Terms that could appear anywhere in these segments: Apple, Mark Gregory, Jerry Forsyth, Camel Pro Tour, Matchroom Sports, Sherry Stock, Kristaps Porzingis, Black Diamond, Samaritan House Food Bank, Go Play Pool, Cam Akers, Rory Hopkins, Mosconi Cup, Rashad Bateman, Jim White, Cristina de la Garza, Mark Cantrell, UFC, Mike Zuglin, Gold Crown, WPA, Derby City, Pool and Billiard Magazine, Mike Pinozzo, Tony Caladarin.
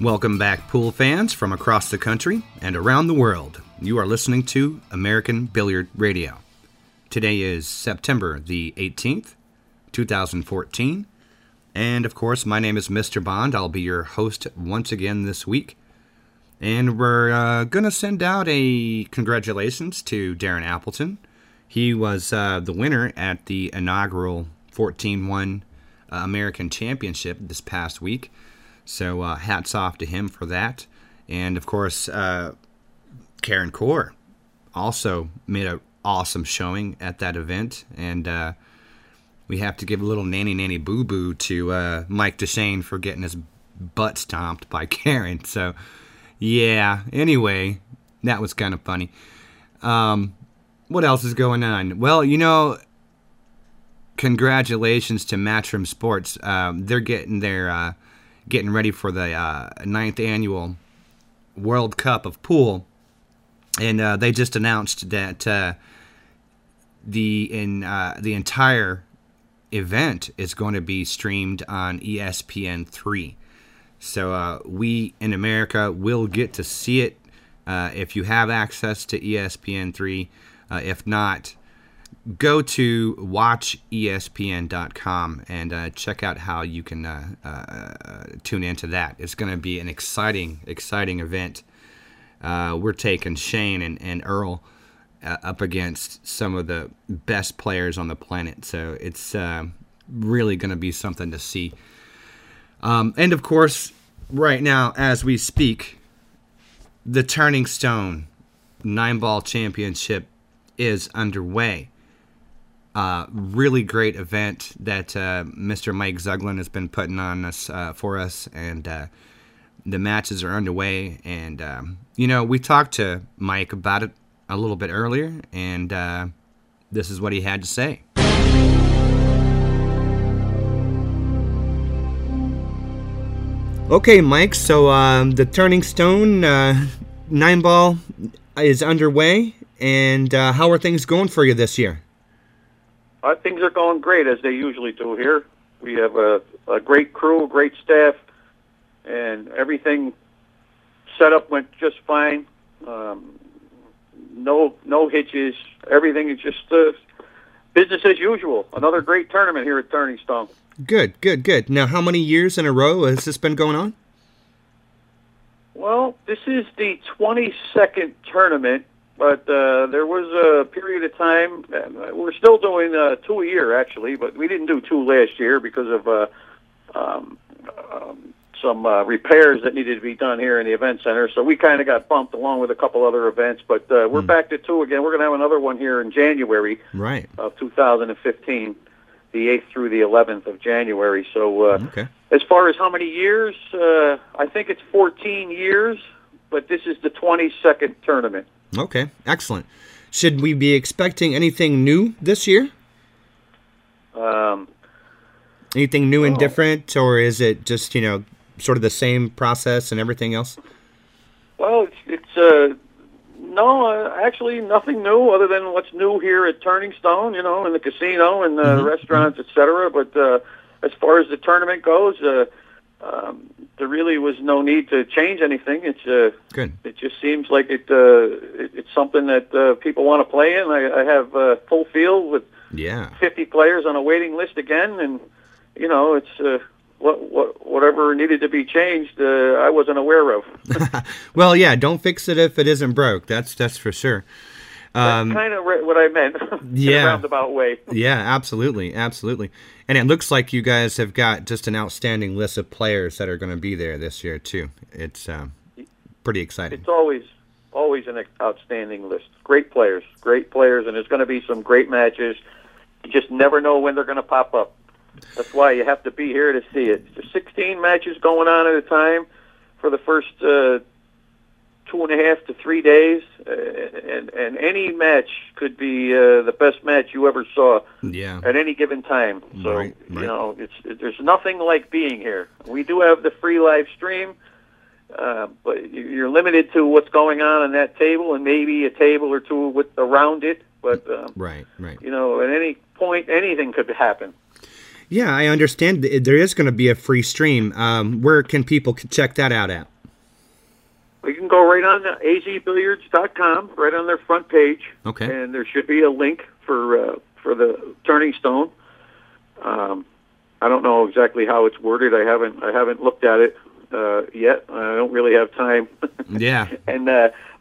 Welcome back, pool fans from across the country and around the world. You are listening to American Billiard Radio. Today is September the 18th, 2014. And, of course, my name is Mr. Bond. I'll be your host once again this week. And we're going to send out a congratulations to Darren Appleton. He was the winner at the inaugural 14-1 American Championship this past week. So hats off to him for that. And, of course, Karen Corr also made an awesome showing at that event. And we have to give a little nanny boo-boo to Mike Deshane for getting his butt stomped by Karen. So, yeah, anyway, that was kind of funny. What else is going on? Well, you know, congratulations to Matchroom Sports. They're getting their getting ready for the 9th annual World Cup of Pool. And they just announced that the entire event is going to be streamed on ESPN3. So we in America will get to see it if you have access to ESPN3. If not, go to watchespn.com and check out how you can tune into that. It's going to be an exciting event. We're taking Shane and Earl up against some of the best players on the planet. So it's really going to be something to see. And, of course, right now as we speak, the Turning Stone Nine Ball Championship is underway. Really great event that Mr. Mike Zuglin has been putting on us for us. And the matches are underway. And, you know, we talked to Mike about it a little bit earlier, and this is what he had to say. Okay, Mike, so the Turning Stone nine ball is underway, and how are things going for you this year? Things are going great, as they usually do here. We have a great crew, great staff, and everything set up went just fine. No hitches. Everything is just business as usual. Another great tournament here at Turning Stone. Good. Now, how many years in a row has this been going on? Well, this is the 22nd tournament, but there was a period of time. We're still doing 2 a year, actually, but we didn't do 2 last year because of some repairs that needed to be done here in the event center, so we kind of got bumped along with a couple other events, but we're back to 2 again. We're going to have another one here in January of 2015, the 8th through the 11th of January. So as far as how many years, I think it's 14 years, but this is the 22nd tournament. Okay, excellent. Should we be expecting anything new this year? Anything new and different, or is it just, you know, sort of the same process and everything else? Well, actually nothing new other than what's new here at Turning Stone, you know, in the casino and the restaurants, etc. But as far as the tournament goes, there really was no need to change anything. It's good. It just seems like it's something that people want to play in. I have a full field with 50 players on a waiting list again, and you know, it's whatever needed to be changed, I wasn't aware of. Well, yeah, don't fix it if it isn't broke. That's for sure. That's kind of what I meant in a roundabout way. Yeah, absolutely. And it looks like you guys have got just an outstanding list of players that are going to be there this year, too. It's pretty exciting. It's always an outstanding list. Great players, and there's going to be some great matches. You just never know when they're going to pop up. That's why you have to be here to see it. There's 16 matches going on at a time for the first 2.5 to 3 days, and any match could be the best match you ever saw at any given time. So you know, there's nothing like being here. We do have the free live stream, but you're limited to what's going on that table and maybe a table or two around it. But you know, at any point, anything could happen. Yeah, I understand there is going to be a free stream. Where can people check that out at? You can go right on azbilliards.com, right on their front page. Okay. And there should be a link for the Turning Stone. I don't know exactly how it's worded. I haven't looked at it yet. I don't really have time. Yeah. And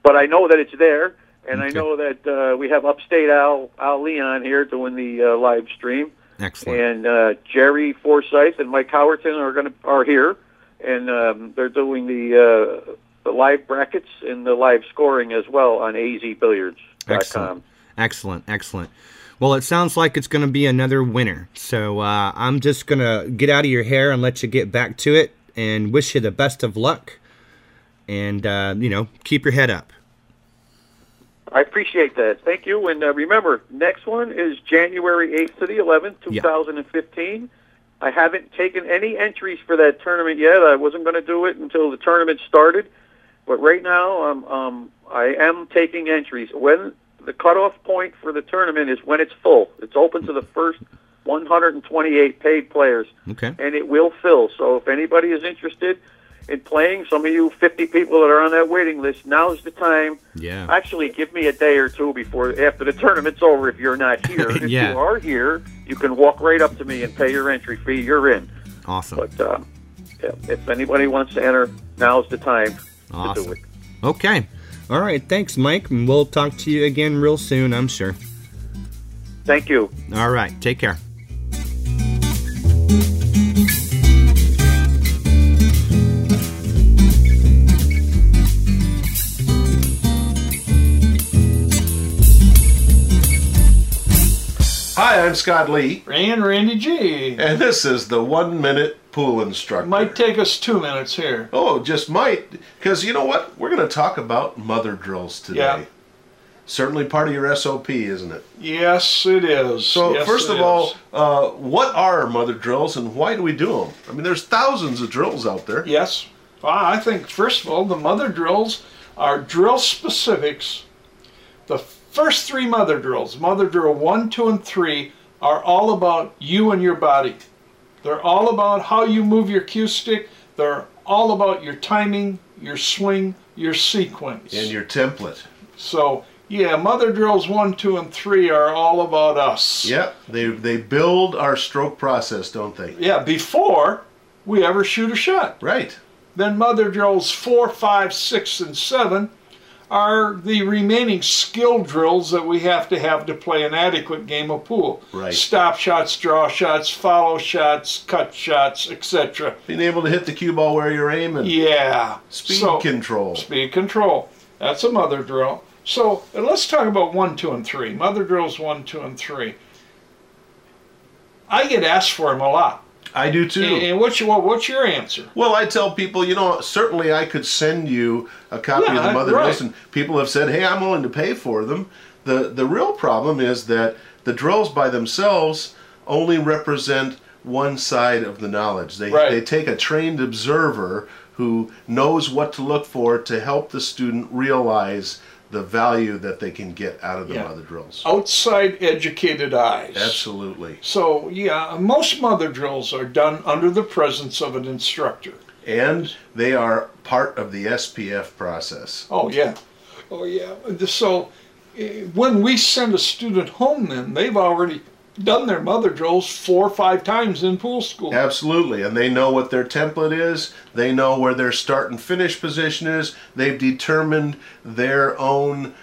but I know that it's there, and okay. I know that we have Upstate Al Leon here doing the live stream. Excellent. And Jerry Forsyth and Mike Howerton are here, and they're doing the live brackets and the live scoring as well on azbilliards.com. Excellent. Excellent. Excellent. Well, it sounds like it's going to be another winner. So I'm just going to get out of your hair and let you get back to it and wish you the best of luck. And, keep your head up. I appreciate that. Thank you. And remember, next one is January 8th to the 11th, 2015. Yeah. I haven't taken any entries for that tournament yet. I wasn't going to do it until the tournament started. But right now, I am taking entries. The cutoff point for the tournament is when it's full. It's open to the first 128 paid players, okay. And it will fill. So if anybody is interested in playing, some of you 50 people that are on that waiting list, now's the time. Yeah. Actually, give me a day or two after the tournament's over if you're not here. If yeah. you are here, you can walk right up to me and pay your entry fee. You're in. Awesome. But if anybody wants to enter, now's the time awesome. To do it. Okay. All right, thanks, Mike, and we'll talk to you again real soon, I'm sure. Thank you. All right, take care. Hi, I'm Scott Lee. And Randy G. And this is the 1 Minute Pool Instructor. Might take us 2 minutes here. Oh, just might, because you know what? We're going to talk about mother drills today. Yeah. Certainly part of your SOP, isn't it? Yes, it is. So yes, first of all, what are mother drills and why do we do them? I mean, there's thousands of drills out there. Yes. Well, I think, first of all, the mother drills are drill specifics. The first three mother drills, mother drill 1, 2, and 3, are all about you and your body. They're all about how you move your cue stick. They're all about your timing, your swing, your sequence. And your template. So, yeah, mother drills 1, 2, and 3 are all about us. Yep, they build our stroke process, don't they? Yeah, before we ever shoot a shot. Right. Then mother drills 4, 5, 6, and 7 are the remaining skill drills that we have to play an adequate game of pool. Right. Stop shots, draw shots, follow shots, cut shots, etc. Being able to hit the cue ball where you're aiming. Yeah. Speed control. Speed control. That's a mother drill. So let's talk about 1, 2, and 3. Mother drills 1, 2, and 3. I get asked for them a lot. I do too. And what's your answer? Well, I tell people, certainly I could send you a copy of the mother drills. And people have said, hey, I'm willing to pay for them. The real problem is that the drills by themselves only represent one side of the knowledge. They take a trained observer who knows what to look for to help the student realize the value that they can get out of the mother drills. Outside educated eyes. Absolutely. So, most mother drills are done under the presence of an instructor. And they are part of the SPF process. Oh, yeah. Oh, yeah. So, when we send a student home then, they've already done their mother drills 4 or 5 times in pool school. Absolutely, and they know what their template is, they know where their start and finish position is, they've determined their own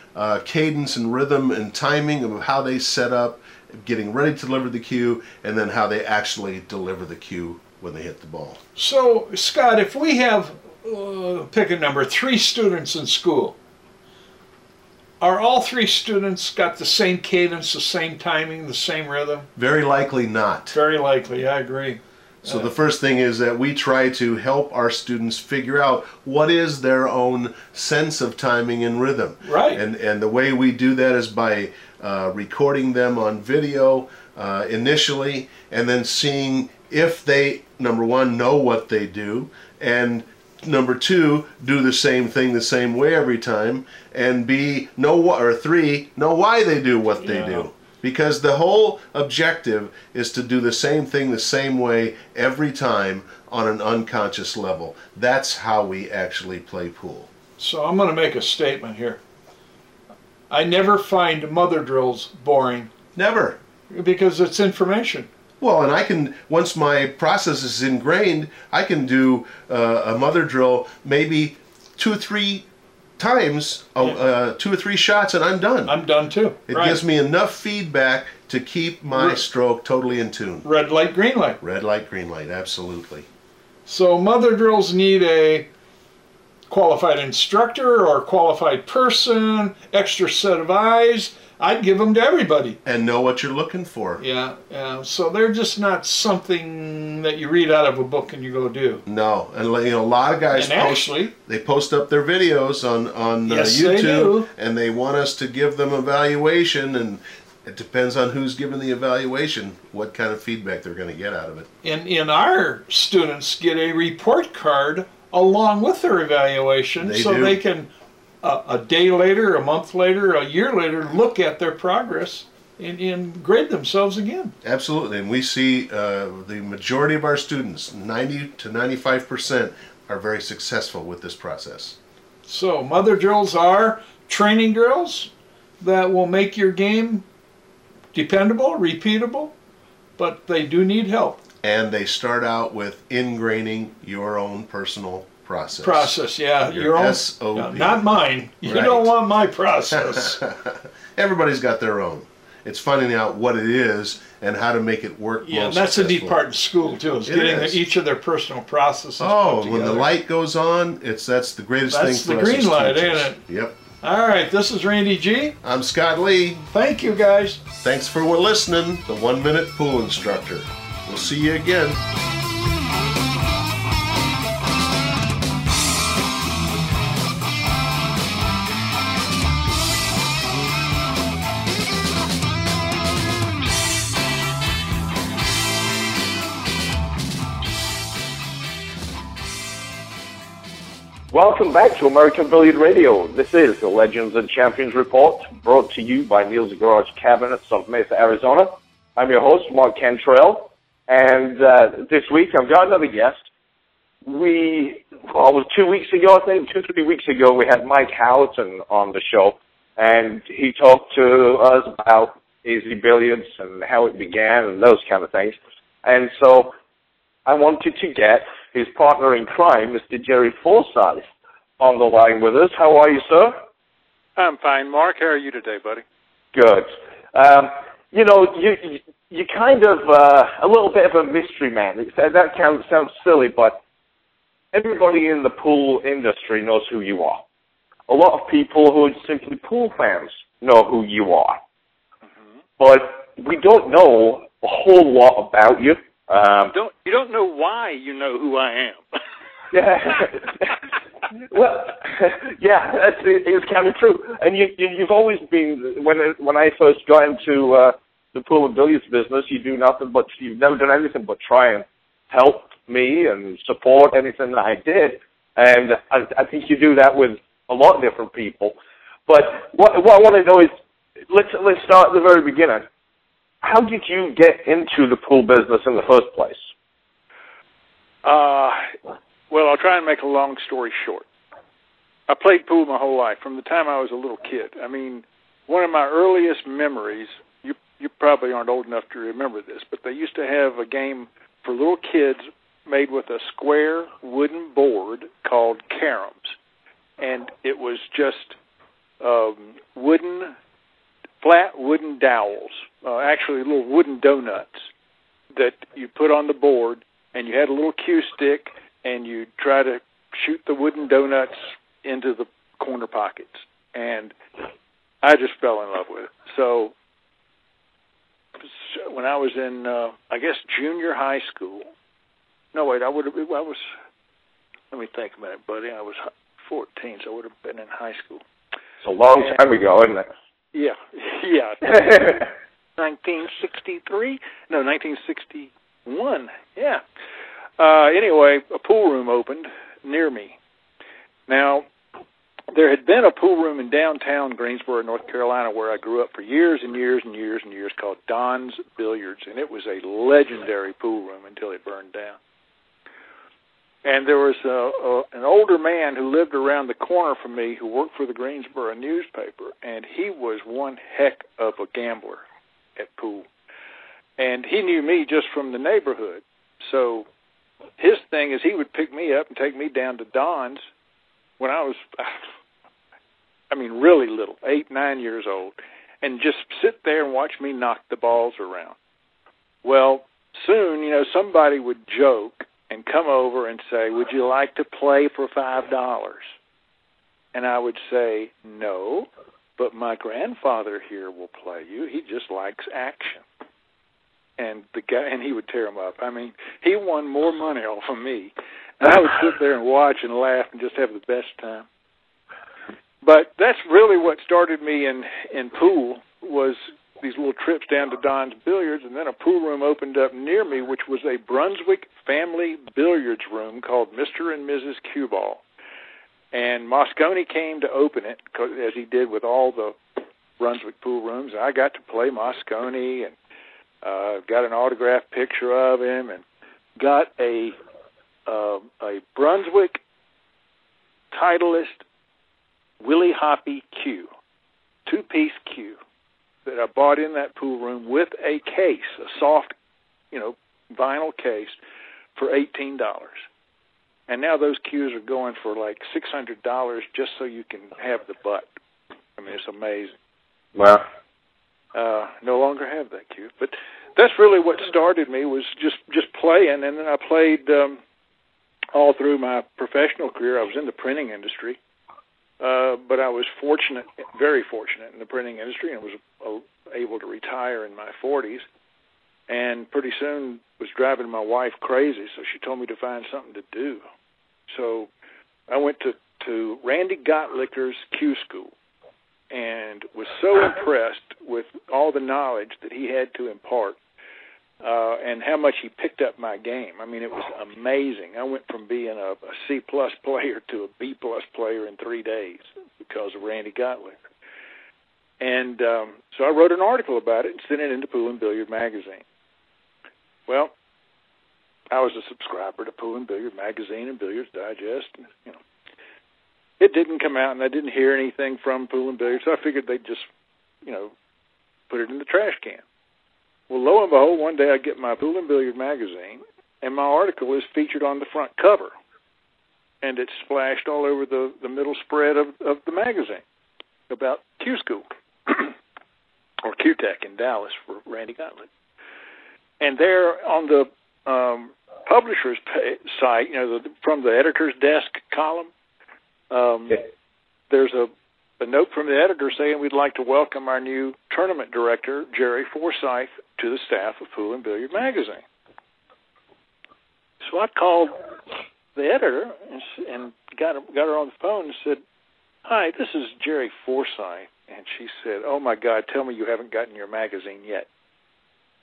cadence and rhythm and timing of how they set up, getting ready to deliver the cue, and then how they actually deliver the cue when they hit the ball. So, Scott, if we have, pick a number, 3 students in school, are all 3 students got the same cadence, the same timing, the same rhythm? Very likely not. Very likely, I agree. So the first thing is that we try to help our students figure out what is their own sense of timing and rhythm. Right. And the way we do that is by recording them on video initially, and then seeing if they, number one, know what they do, and number 2, do the same thing the same way every time, and 3, know why they do what they do. because the whole objective is to do the same thing the same way every time on an unconscious level. That's how we actually play pool. So I'm going to make a statement here. I never find mother drills boring. Never. Because it's information. Well, and I can, once my process is ingrained, I can do a mother drill maybe 2 or 3 times, two or three shots, and I'm done. I'm done too. It gives me enough feedback to keep my stroke totally in tune. Red light, green light. Red light, green light, absolutely. So mother drills need a qualified instructor or qualified person, extra set of eyes. I'd give them to everybody. And know what you're looking for. Yeah, yeah. So they're just not something that you read out of a book and you go do. No, and you know, a lot of guys post up their videos on YouTube, they do. And they want us to give them evaluation, and it depends on who's giving the evaluation, what kind of feedback they're going to get out of it. And our students get a report card along with their evaluation, so they can a day later, a month later, a year later, look at their progress and grade themselves again. Absolutely, and we see the majority of our students, 90 to 95%, are very successful with this process. So mother drills are training drills that will make your game dependable, repeatable, but they do need help. And they start out with ingraining your own personal process. Process, yeah. Your own, SOP. No, not mine. You don't want my process. Everybody's got their own. It's finding out what it is and how to make it work. Yeah, that's a neat part in school too. Is getting each of their personal processes. Oh, when the light goes on, that's the greatest thing for us. That's the green light, ain't it? Yep. All right, this is Randy G. I'm Scott Lee. Thank you, guys. Thanks for listening. The 1-Minute Pool Instructor. We'll see you again. Welcome back to American Billiard Radio. This is the Legends and Champions Report, brought to you by Neil's Garage Cabinets of Mesa, Arizona. I'm your host, Mark Cantrell. And this week, I've got another guest. Well, 2 weeks ago, I think, 2 or 3 weeks ago, we had Mike Howerton on the show, and he talked to us about AZ Billiards and how it began and those kind of things. And so I wanted to get his partner in crime, Mr. Jerry Forsyth, on the line with us. How are you, sir? I'm fine, Mark. How are you today, buddy? Good. You know, you're kind of a little bit of a mystery man. That kind of sounds silly, but everybody in the pool industry knows who you are. A lot of people who are simply pool fans know who you are. Mm-hmm. But we don't know a whole lot about you. You don't know why you know who I am. Yeah. Well, yeah, it's kind of true. And you've always been, when I first got into the pool and billiards business, you've never done anything but try and help me and support anything that I did. And I think you do that with a lot of different people. But what I want to know is, let's start at the very beginning. How did you get into the pool business in the first place? Well, I'll try and make a long story short. I played pool my whole life, from the time I was a little kid. I mean, one of my earliest memories, you probably aren't old enough to remember this, but they used to have a game for little kids made with a square wooden board called caroms. And it was just flat wooden dowels, actually little wooden donuts that you put on the board, and you had a little cue stick, and you try to shoot the wooden donuts into the corner pockets. And I just fell in love with it. So when I was in, I guess, junior high school. No, wait, let me think a minute, buddy. I was 14, so I would have been in high school. It's a long time ago, isn't it? Yeah, yeah. 1963? No, 1961, yeah. Anyway, a pool room opened near me. Now, There had been a pool room in downtown Greensboro, North Carolina, where I grew up for years and years called Don's Billiards, and it was a legendary pool room until it burned down. And there was an older man who lived around the corner from me who worked for the Greensboro newspaper, and he was one heck of a gambler at pool. And he knew me just from the neighborhood. So his thing is he would pick me up and take me down to Don's when I was, I mean, really little, 8, 9 years old, and just sit there and watch me knock the balls around. Well, soon, you know, somebody would joke and come over and say, would you like to play for $5? And I would say, no, but my grandfather here will play you. He just likes action. And the guy, and he would tear him up. I mean, he won more money off of me. And I would sit there and watch and laugh and just have the best time. But that's really what started me in pool was these little trips down to Don's Billiards, and then a pool room opened up near me, which was a Brunswick family billiards room called Mr. and Mrs. Cueball. And Mosconi came to open it, as he did with all the Brunswick pool rooms. I got to play Mosconi, and got an autographed picture of him, and got a Brunswick Titleist Willie Hoppy cue, two-piece cue, that I bought in that pool room with a case, a soft, you know, vinyl case for $18. And now those cues are going for like $600 just so you can have the butt. I mean, it's amazing. Wow. No longer have that cue. But that's really what started me was just playing. And then I played all through my professional career. I was in the printing industry. But I was fortunate, very fortunate in the printing industry, and was able to retire in my 40s. And pretty soon was driving my wife crazy, so she told me to find something to do. So I went to Randy Gottlieb's Q School and was so impressed with all the knowledge that he had to impart and how much he picked up my game. I mean, it was amazing. I went from being a C-plus player to a B-plus player in 3 days because of Randy Gottlieb. And so I wrote an article about it and sent it into Pool and Billiard Magazine. Well, I was a subscriber to Pool and Billiard Magazine and Billiard's Digest. And, you know, it didn't come out, and I didn't hear anything from Pool and Billiard, so I figured they'd just, you know, put it in the trash can. Well, lo and behold, one day I get my Pool and Billiard magazine, and my article is featured on the front cover, and it's splashed all over the middle spread of the magazine about Q School, or Q-Tech in Dallas for Randy Gottlieb. And there on the publisher's site, you know, from the editor's desk column, there's a note from the editor saying we'd like to welcome our new tournament director, Jerry Forsyth, to the staff of Pool and Billiard Magazine. So I called the editor and got her on the phone and said, "Hi, this is Jerry Forsyth." And she said, "Oh, my God, tell me you haven't gotten your magazine yet."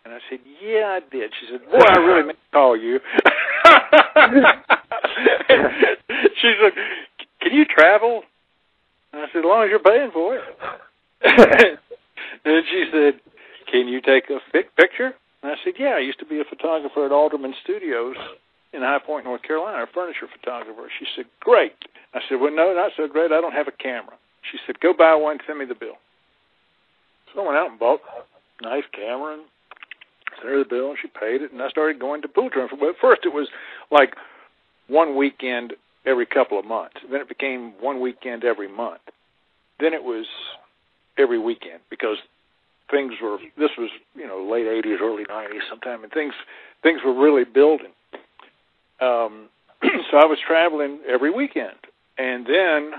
And I said, "Yeah, I did." She said, "Boy, I really meant to call you." She said, "Can you travel?" And I said, "As long as you're paying for it." And she said, "Can you take a picture? And I said, "Yeah, I used to be a photographer at Alderman Studios in High Point, North Carolina, a furniture photographer." She said, "Great." I said, "Well, no, not so great. I don't have a camera." She said, "Go buy one, send me the bill." So I went out and bought a nice camera and sent her the bill, and she paid it, and I started going to pool tournaments. But at first it was like one weekend every couple of months. Then it became one weekend every month. Then it was every weekend because things were, this was, you know, late 80s, early 90s sometime, and things were really building. So I was traveling every weekend. And then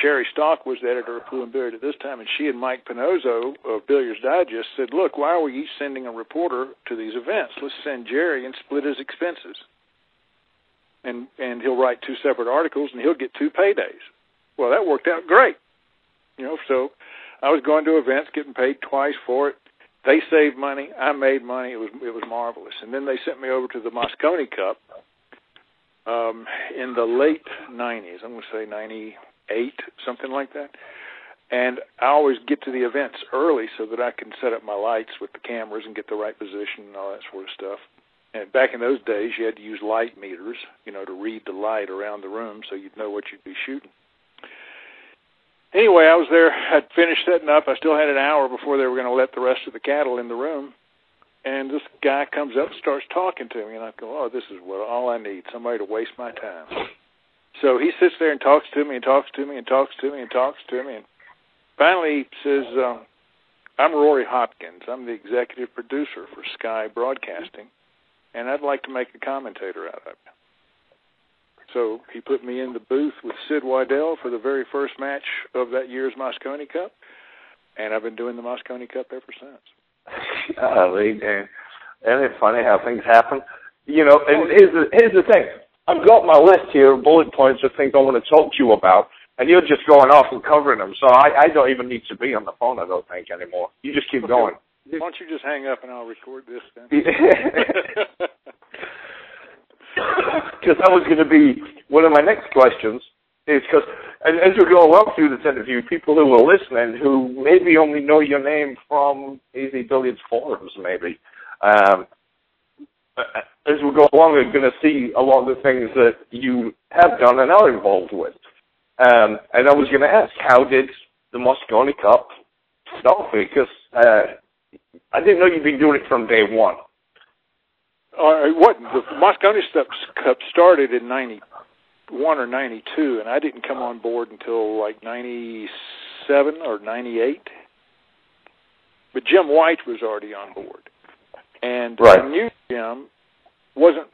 Sherry Stock was the editor of Pool and Billiard at this time, and she and Mike Pinozzo of Billiards Digest said, "Look, why are we each sending a reporter to these events? Let's send Jerry and split his expenses. And he'll write two separate articles, and he'll get two paydays." Well, that worked out great. You know, so I was going to events, getting paid twice for it. They saved money. I made money. It was marvelous. And then they sent me over to the Mosconi Cup, in the late 90s. I'm going to say 98, something like that. And I always get to the events early so that I can set up my lights with the cameras and get the right position and all that sort of stuff. And back in those days, you had to use light meters, you know, to read the light around the room so you'd know what you'd be shooting. Anyway, I was there. I'd finished setting up. I still had an hour before they were going to let the rest of the cattle in the room. And this guy comes up and starts talking to me. And I go, oh, this is what all I need, somebody to waste my time. So he sits there and talks to me and talks to me and talks to me and talks to me. And finally, he says, I'm Rory Hopkins. I'm the executive producer for Sky Broadcasting, and I'd like to make a commentator out of you. So he put me in the booth with Sid Waddell for the very first match of that year's Mosconi Cup, and I've been doing the Mosconi Cup ever since. Golly, Dan. Isn't it funny how things happen? You know, and here's the thing. I've got my list here, bullet points of things I want to talk to you about, and you're just going off and covering them, so I don't even need to be on the phone, I don't think, anymore. You just keep going. Why don't you just hang up and I'll record this then? Because that was going to be one of my next questions. Is because as we go along through this interview, people who are listening who maybe only know your name from AZ Billiards forums, maybe, as we go along, we're going to see a lot of the things that you have done and are involved with. And I was going to ask, how did the Mosconi Cup start? Because I didn't know you'd been doing it from day one. It wasn't. The Mosconi Cup started in 91 or 92, and I didn't come on board until like 97 or 98. But Jim White was already on board. And right. I knew Jim, wasn't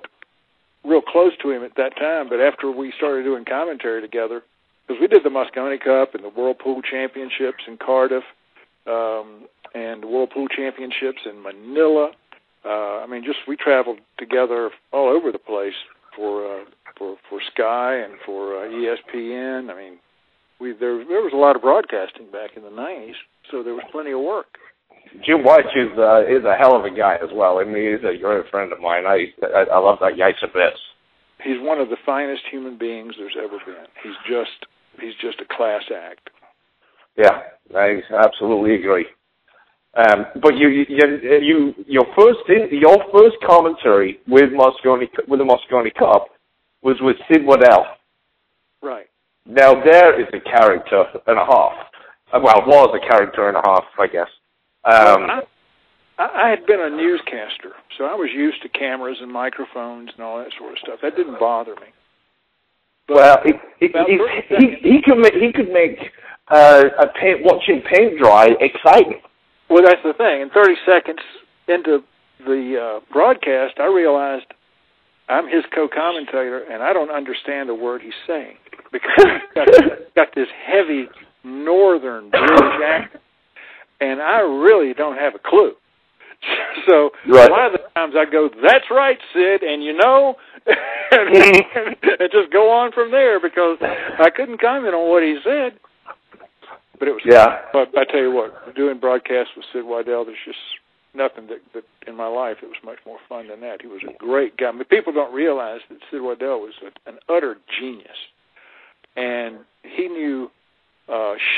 real close to him at that time, but after we started doing commentary together, because we did the Mosconi Cup and the World Pool Championships in Cardiff, and the World Pool Championships in Manila. I mean, just we traveled together all over the place for Sky and for ESPN. I mean, there was a lot of broadcasting back in the 90s, so there was plenty of work. Jim White is a hell of a guy as well. I mean, he's a great friend of mine. I love that guy to bits. He's one of the finest human beings there's ever been. He's just a class act. Yeah, I absolutely agree. But your first commentary with the Mosconi Cup was with Sid Waddell. Right. Now there is a character and a half. Well, was a character and a half, I guess. Well, I had been a newscaster, so I was used to cameras and microphones and all that sort of stuff. That didn't bother me. But well, he could make watching paint dry exciting. Well, that's the thing. And 30 seconds into the broadcast, I realized I'm his co-commentator, and I don't understand a word he's saying because he's got this heavy northern British accent, and I really don't have a clue. So right. A lot of the times I go, that's right, Sid, and you know, and just go on from there because I couldn't comment on what he said. But it was, yeah. But I tell you what, doing broadcasts with Sid Waddell, there's just nothing that in my life it was much more fun than that. He was a great guy. I mean, people don't realize that Sid Waddell was an utter genius, and he knew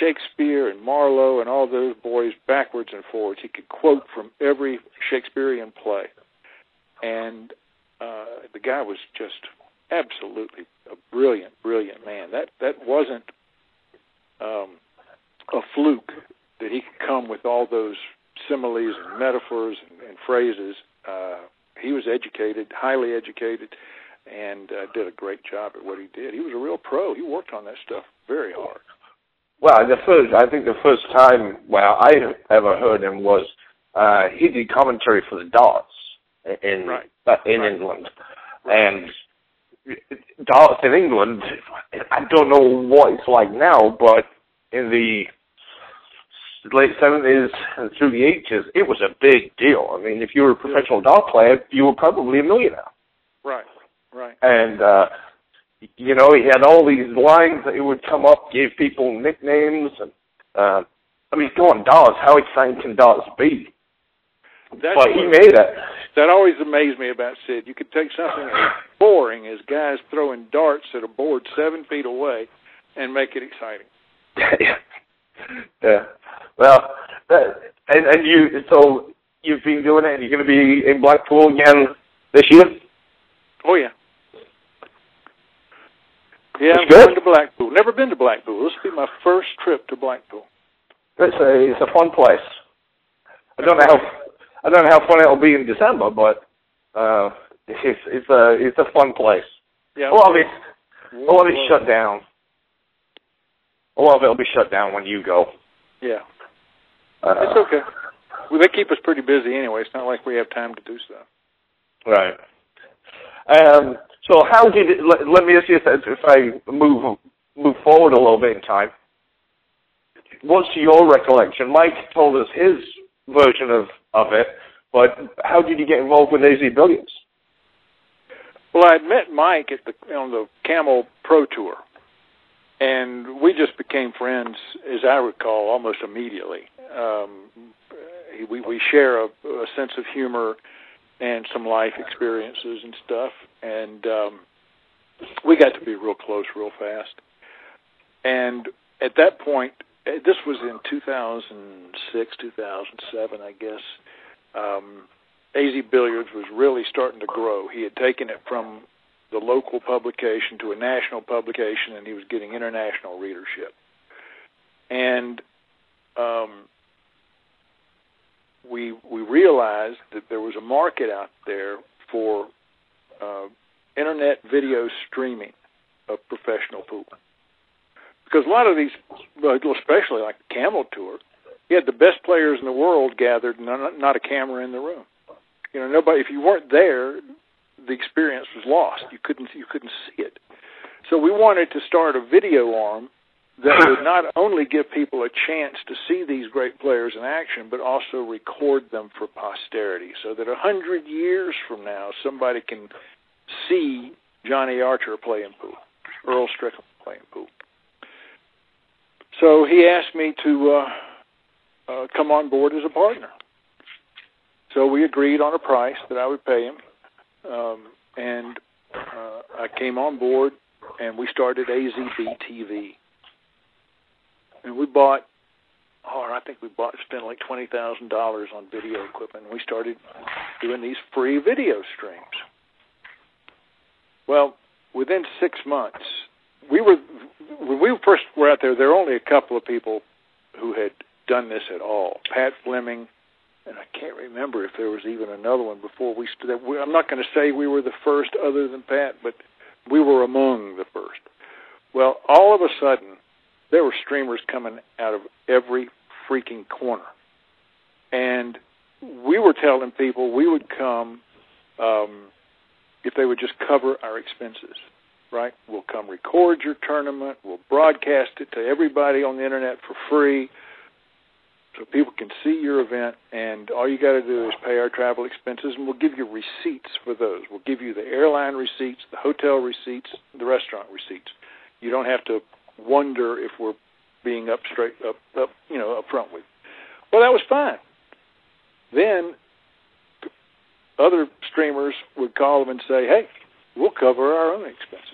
Shakespeare and Marlowe and all those boys backwards and forwards. He could quote from every Shakespearean play, and the guy was just absolutely a brilliant, brilliant man. That wasn't a fluke that he could come with all those similes and metaphors and phrases. He was educated, highly educated, and did a great job at what he did. He was a real pro. He worked on that stuff very hard. Well, I think the first time I ever heard him was he did commentary for the darts in right. In right. England, right. And darts in England. I don't know what it's like now, but in the late 70s and through the 80s, it was a big deal. I mean, if you were a professional dart player, you were probably a millionaire. Right, right. And you know, he had all these lines that he would come up, gave people nicknames. And I mean, go on, darts. How exciting can darts be? But he made it. That always amazed me about Sid. You could take something as boring as guys throwing darts at a board 7 feet away and make it exciting. Yeah. Well, and you, so you've been doing it, and you're going to be in Black Pool again this year? Oh, yeah. Yeah, I'm going to Black Pool. Never been to Black Pool. This will be my first trip to Black Pool. It's a fun place. I don't know how fun it'll be in December, but it's a fun place. Yeah, a lot of it's shut down. A lot of it'll be shut down when you go. Yeah, it's okay. Well, they keep us pretty busy anyway. It's not like we have time to do stuff. Right. So how did it, let me ask you if I move forward a little bit in time. What's your recollection? Mike told us his version of it, but how did you get involved with AZ Billiards? Well, I met Mike on the Camel Pro Tour, and we just became friends, as I recall, almost immediately. We share a sense of humor and some life experiences and stuff, and we got to be real close real fast. And at that point, this was in 2006, 2007, I guess. AZ Billiards was really starting to grow. He had taken it from the local publication to a national publication, and he was getting international readership. And we realized that there was a market out there for internet video streaming of professional pool. Because a lot of these, especially like the Camel Tour, you had the best players in the world gathered, not a camera in the room. You know, nobody. If you weren't there, the experience was lost. You couldn't see it. So we wanted to start a video arm that would not only give people a chance to see these great players in action, but also record them for posterity, so that 100 years from now, somebody can see Johnny Archer playing pool, Earl Strickland playing pool. So he asked me to come on board as a partner. So we agreed on a price that I would pay him, and I came on board, and we started AZB TV. And we spent like $20,000 on video equipment, and we started doing these free video streams. Well, within 6 months, when we first were out there were only a couple of people who had done this at all. Pat Fleming, and I can't remember if there was even another one before we stood up. I'm not going to say we were the first other than Pat, but we were among the first. Well, all of a sudden, there were streamers coming out of every freaking corner. And we were telling people we would come if they would just cover our expenses. Right? We'll come record your tournament. We'll broadcast it to everybody on the internet for free so people can see your event, and all you got to do is pay our travel expenses, and we'll give you receipts for those. We'll give you the airline receipts, the hotel receipts, the restaurant receipts. You don't have to wonder if we're being up front with you. Well, that was fine. Then other streamers would call them and say, hey, we'll cover our own expenses.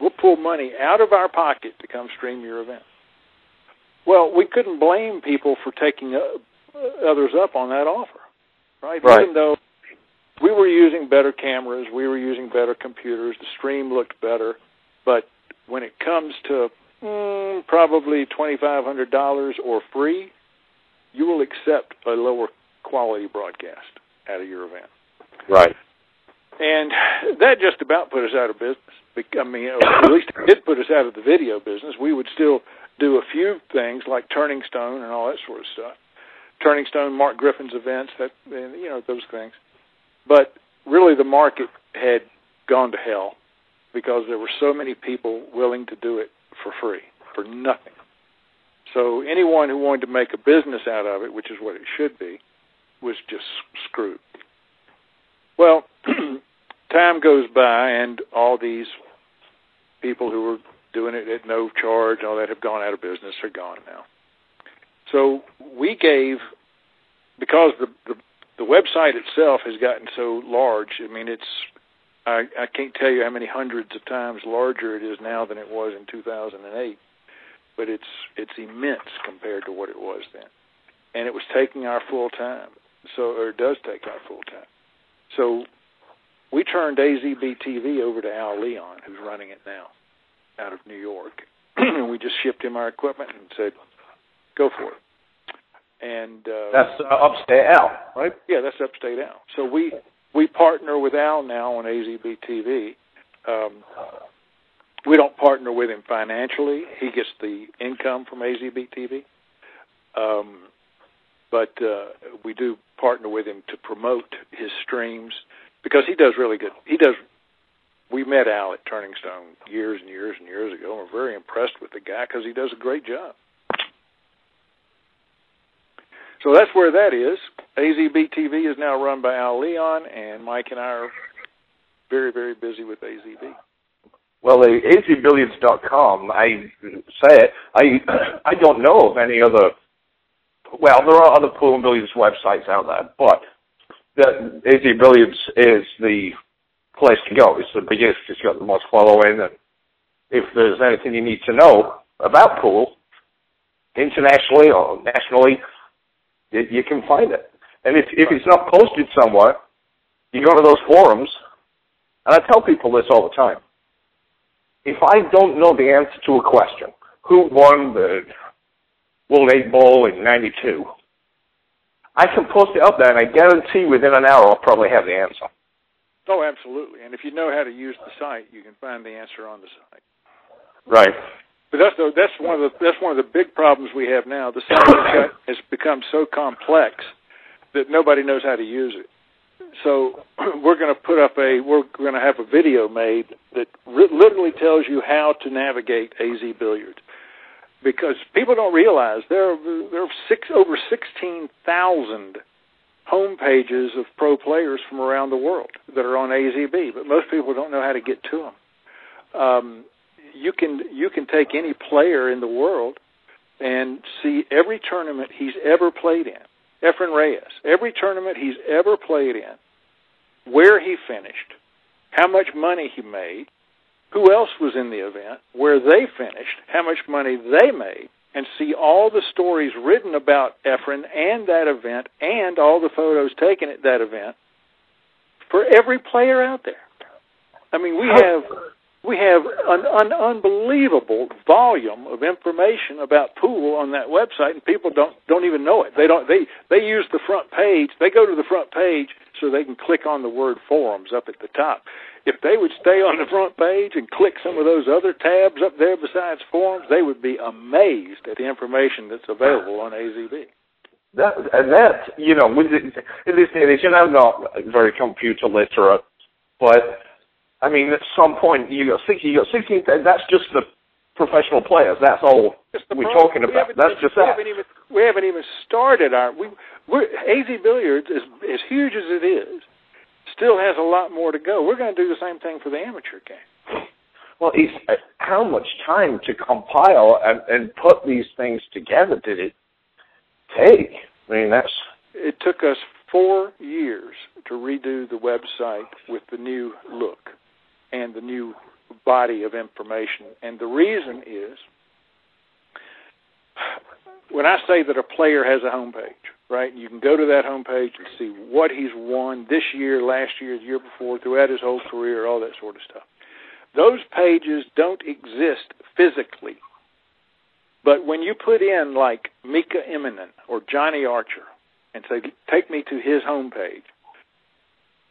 We'll pull money out of our pocket to come stream your event. Well, we couldn't blame people for taking others up on that offer, right? Even though we were using better cameras, we were using better computers, the stream looked better, but when it comes to probably $2,500 or free, you will accept a lower quality broadcast out of your event. Right. And that just about put us out of business. I mean, at least it did put us out of the video business. We would still do a few things like Turning Stone and all that sort of stuff. Turning Stone, Mark Griffin's events, those things. But really the market had gone to hell because there were so many people willing to do it for free, for nothing. So anyone who wanted to make a business out of it, which is what it should be, was just screwed. Well, time goes by, and all these people who were doing it at no charge and all that have gone out of business, are gone now. So we gave, because the website itself has gotten so large. I mean, it's I can't tell you how many hundreds of times larger it is now than it was in 2008. But it's immense compared to what it was then, and it was taking our full time. So, or it does take our full time. So we turned AZB TV over to Al Leon, who's running it now out of New York. And we just shipped him our equipment and said, go for it. And that's Upstate Al, right? Yeah, that's Upstate Al. So we partner with Al now on AZB TV. We don't partner with him financially. He gets the income from AZB TV. But we do partner with him to promote his streams because he does really good. He does. We met Al at Turning Stone years and years and years ago. We're very impressed with the guy because he does a great job. So that's where that is. AZB TV is now run by Al Leon, and Mike and I are very, very busy with AZB. Well, the azbilliards.com, I say it, I don't know of any other. Well, there are other pool and billiards websites out there, but the AZ Billiards is the place to go. It's the biggest. It's got the most following. And if there's anything you need to know about pool, internationally or nationally, you can find it. And if it's not posted somewhere, you go to those forums. And I tell people this all the time. If I don't know the answer to a question, who won the World 8 Bowl in 92. I can post it up there, and I guarantee within an hour I'll probably have the answer. Oh, absolutely. And if you know how to use the site, you can find the answer on the site. Right. But that's one of the big problems we have now. The site has become so complex that nobody knows how to use it. So we're going to have a video made that literally tells you how to navigate AZ Billiards. Because people don't realize there are over 16,000 home pages of pro players from around the world that are on AZB, but most people don't know how to get to them. You can take any player in the world and see every tournament he's ever played in, Efren Reyes, every tournament he's ever played in, where he finished, how much money he made, who else was in the event, where they finished, how much money they made, and see all the stories written about Efren and that event and all the photos taken at that event for every player out there. I mean, we have an unbelievable volume of information about pool on that website, and people don't even know it. They use the front page. They go to the front page so they can click on the word forums up at the top. If they would stay on the front page and click some of those other tabs up there besides forums, they would be amazed at the information that's available on AZB. In this day and age, and I'm not very computer literate, but I mean, at some point you got 16. That's just the professional players. That's all we're talking about. We haven't even started our. AZ Billiards is as huge as it is. Still has a lot more to go. We're going to do the same thing for the amateur game. Well, it's how much time to compile and put these things together did it take? I mean, it took us 4 years to redo the website with the new look and the new body of information. And the reason is, when I say that a player has a home page, right, and you can go to that home page and see what he's won this year, last year, the year before, throughout his whole career, all that sort of stuff. Those pages don't exist physically. But when you put in, like, Mika Immonen or Johnny Archer and say, take me to his home page,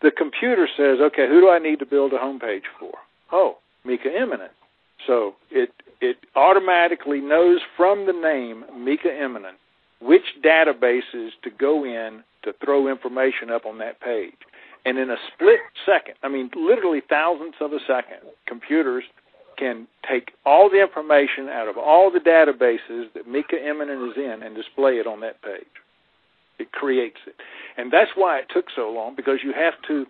the computer says, okay, who do I need to build a home page for? Oh, Mika Immonen. So it automatically knows from the name Mika Immonen which databases to go in to throw information up on that page. And in a split second, I mean literally thousandths of a second, computers can take all the information out of all the databases that Mika Immonen is in and display it on that page. It creates it. And that's why it took so long, because you have to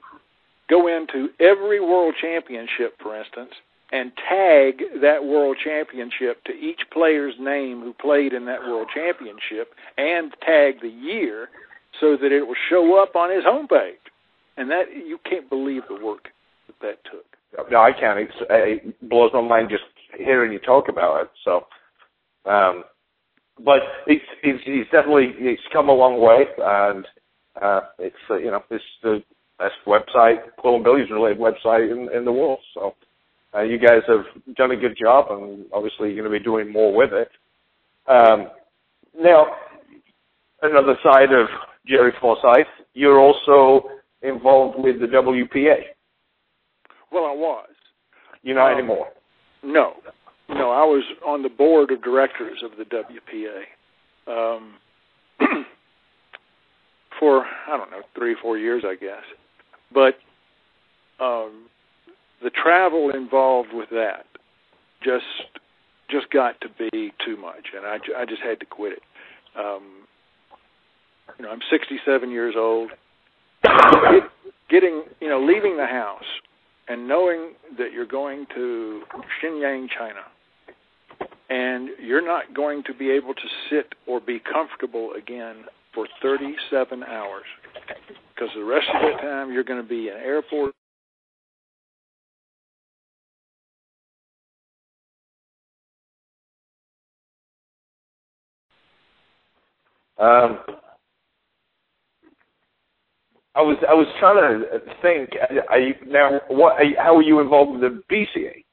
go into every world championship, for instance, and tag that world championship to each player's name who played in that world championship and tag the year so that it will show up on his homepage. And that, you can't believe the work that took. No, I can't. It blows my mind just hearing you talk about it. So, but he's definitely come a long way, and it's it's the best website, pool and billiards related website in the world. So you guys have done a good job, and obviously you're going to be doing more with it. Now, another side of Jerry Forsyth, you're also involved with the WPA. Well, I was. You're not anymore. No. No, I was on the board of directors of the WPA for, 3 or 4 years, I guess. But the travel involved with that just got to be too much, and I just had to quit it. I'm 67 years old. Getting, leaving the house and knowing that you're going to Shenyang, China, and you're not going to be able to sit or be comfortable again for 37 hours, because the rest of the time you're going to be in airport. I was trying to think. How are you involved with the BCA?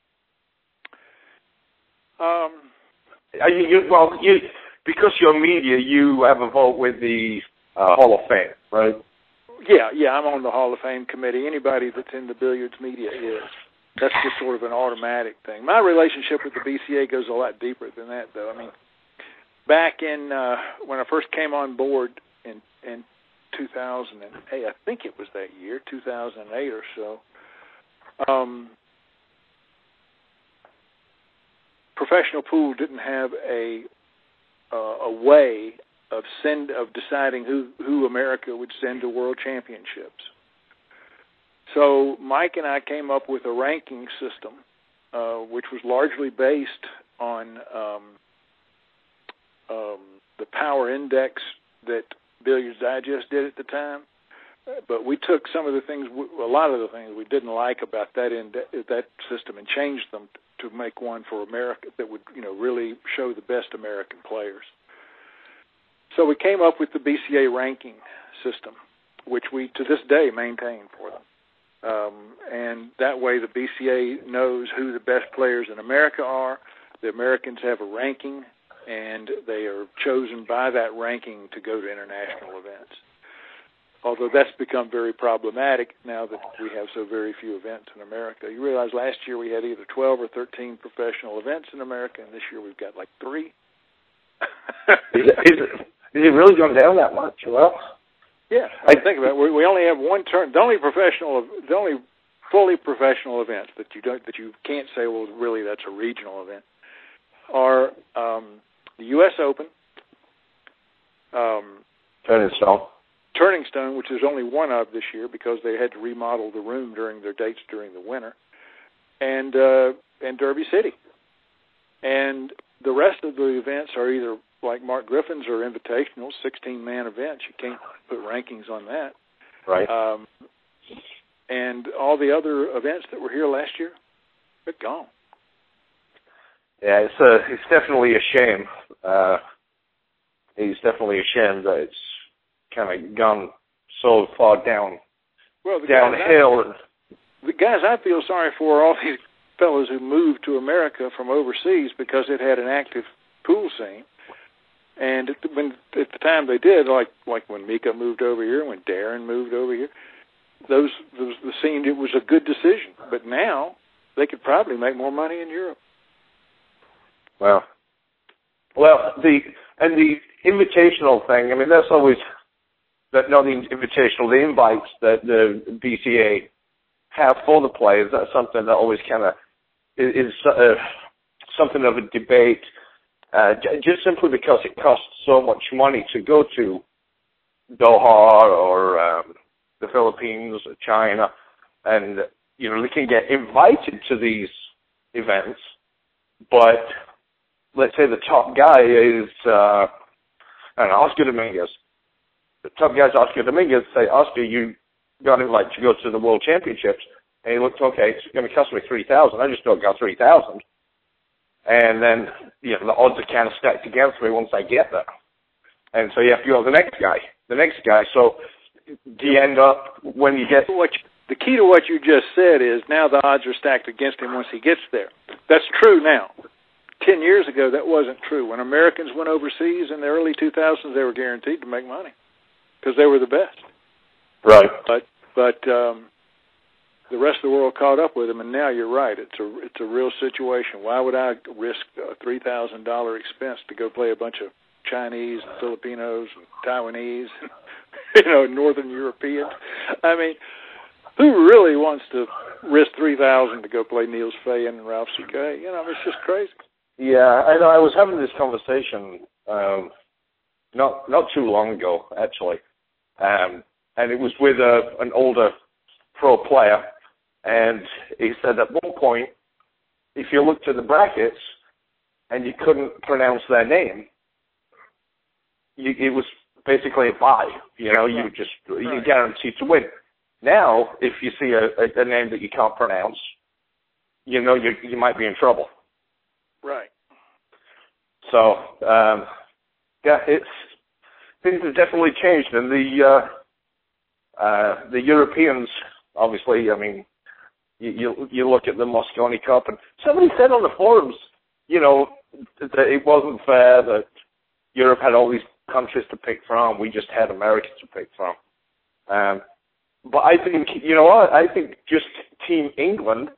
Because you're media, you have a vote with the Hall of Fame, right? Yeah, I'm on the Hall of Fame committee. Anybody that's in the billiards media is. That's just sort of an automatic thing. My relationship with the BCA goes a lot deeper than that, though. I mean, back in when I first came on board in 2008, I think it was that year, 2008 or so, professional pool didn't have a way of deciding who America would send to World Championships. So Mike and I came up with a ranking system, which was largely based on the power index that Billiard's Digest did at the time, but we took a lot of the things we didn't like about that system and changed them to make one for America that would really show the best American players. So we came up with the BCA ranking system, which we to this day maintain for them, and that way the BCA knows who the best players in America are. The Americans have a ranking, and they are chosen by that ranking to go to international events. Although that's become very problematic now that we have so very few events in America. You realize last year we had either 12 or 13 professional events in America, and this year we've got like 3. Is it really gone down that much? Well, yeah. I think about it. We only have one turn. The only fully professional events that you can't say, well, really that's a regional event, are the U.S. Open, Turning Stone, which there's only one of this year because they had to remodel the room during their dates during the winter, and Derby City. And the rest of the events are either like Mark Griffin's or invitational, 16-man events. You can't put rankings on that. Right. And all the other events that were here last year, they're gone. Yeah, it's definitely a shame. It's definitely a shame that it's kind of gone so far downhill. The guys I feel sorry for are all these fellows who moved to America from overseas because it had an active pool scene. And at the time they did, like when Mika moved over here, when Darren moved over here, the scene, it was a good decision. But now they could probably make more money in Europe. Wow. Well, the invitational thing, I mean, that's always, not the invitational, the invites that the BCA have for the players, that's something that always kind of is something of a debate, just simply because it costs so much money to go to Doha or the Philippines or China, and, they can get invited to these events, but let's say the top guy is Oscar Dominguez. tough guys, Oscar Dominguez, say, Oscar, you got to like to go to the World Championships. And he looked, okay, it's going to cost me $3,000. I just don't got $3,000. And then, you know, the odds are kind of stacked against me once I get there. And so you have to go to the next guy. So do you end up when you get... The key to what you just said is now the odds are stacked against him once he gets there. That's true now. 10 years ago, that wasn't true. When Americans went overseas in the early 2000s, they were guaranteed to make money because they were the best. Right. But the rest of the world caught up with them, and now you're right. It's a real situation. Why would I risk a $3,000 expense to go play a bunch of Chinese and Filipinos and Taiwanese, and, you know, Northern Europeans? I mean, who really wants to risk $3,000 to go play Niels Fayen and Ralph Souquet? You know, it's just crazy. Yeah, I know. I was having this conversation not too long ago, actually, and it was with an older pro player, and he said at one point, if you looked at the brackets and you couldn't pronounce their name, it was basically a bye. You know, you just you're guaranteed to win. Now, if you see a name that you can't pronounce, you know you might be in trouble. Right. So, yeah, things have definitely changed, and the Europeans, obviously. I mean, you look at the Mosconi Cup, and somebody said on the forums, you know, that it wasn't fair that Europe had all these countries to pick from. We just had America to pick from. But I think, you know what, I think just Team England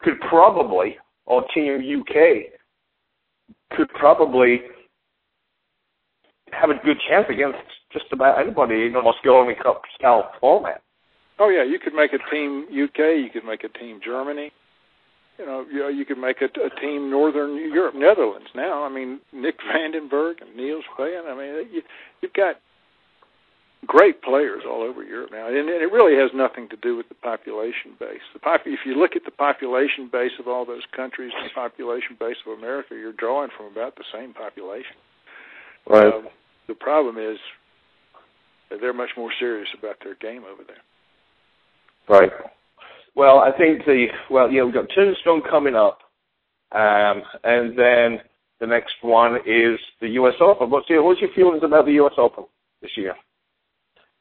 could probably, or Team UK, could probably have a good chance against just about anybody in the Mosconi Cup style format. Oh, yeah, you could make a Team UK, you could make a Team Germany, you know, you could make a Team Northern Europe, Netherlands now. I mean, Nick Vandenberg and Niels Fayen, I mean, you've got great players all over Europe now, and it really has nothing to do with the population base. If you look at the population base of all those countries, the population base of America, you're drawing from about the same population. Right. The problem is they're much more serious about their game over there. Right. Well, I think we've got Turning Stone coming up, and then the next one is the U.S. Open. What's your feelings about the U.S. Open this year?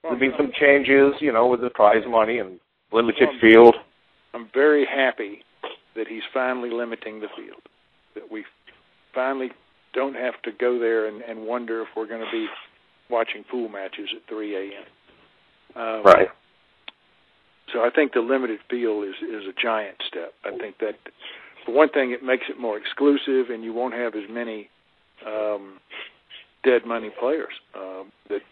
There's been some changes, you know, with the prize money and limited field. I'm very happy that he's finally limiting the field, that we finally don't have to go there and wonder if we're going to be watching pool matches at 3 a.m. Right. So I think the limited field is a giant step. I think that, for one thing, it makes it more exclusive, and you won't have as many dead money players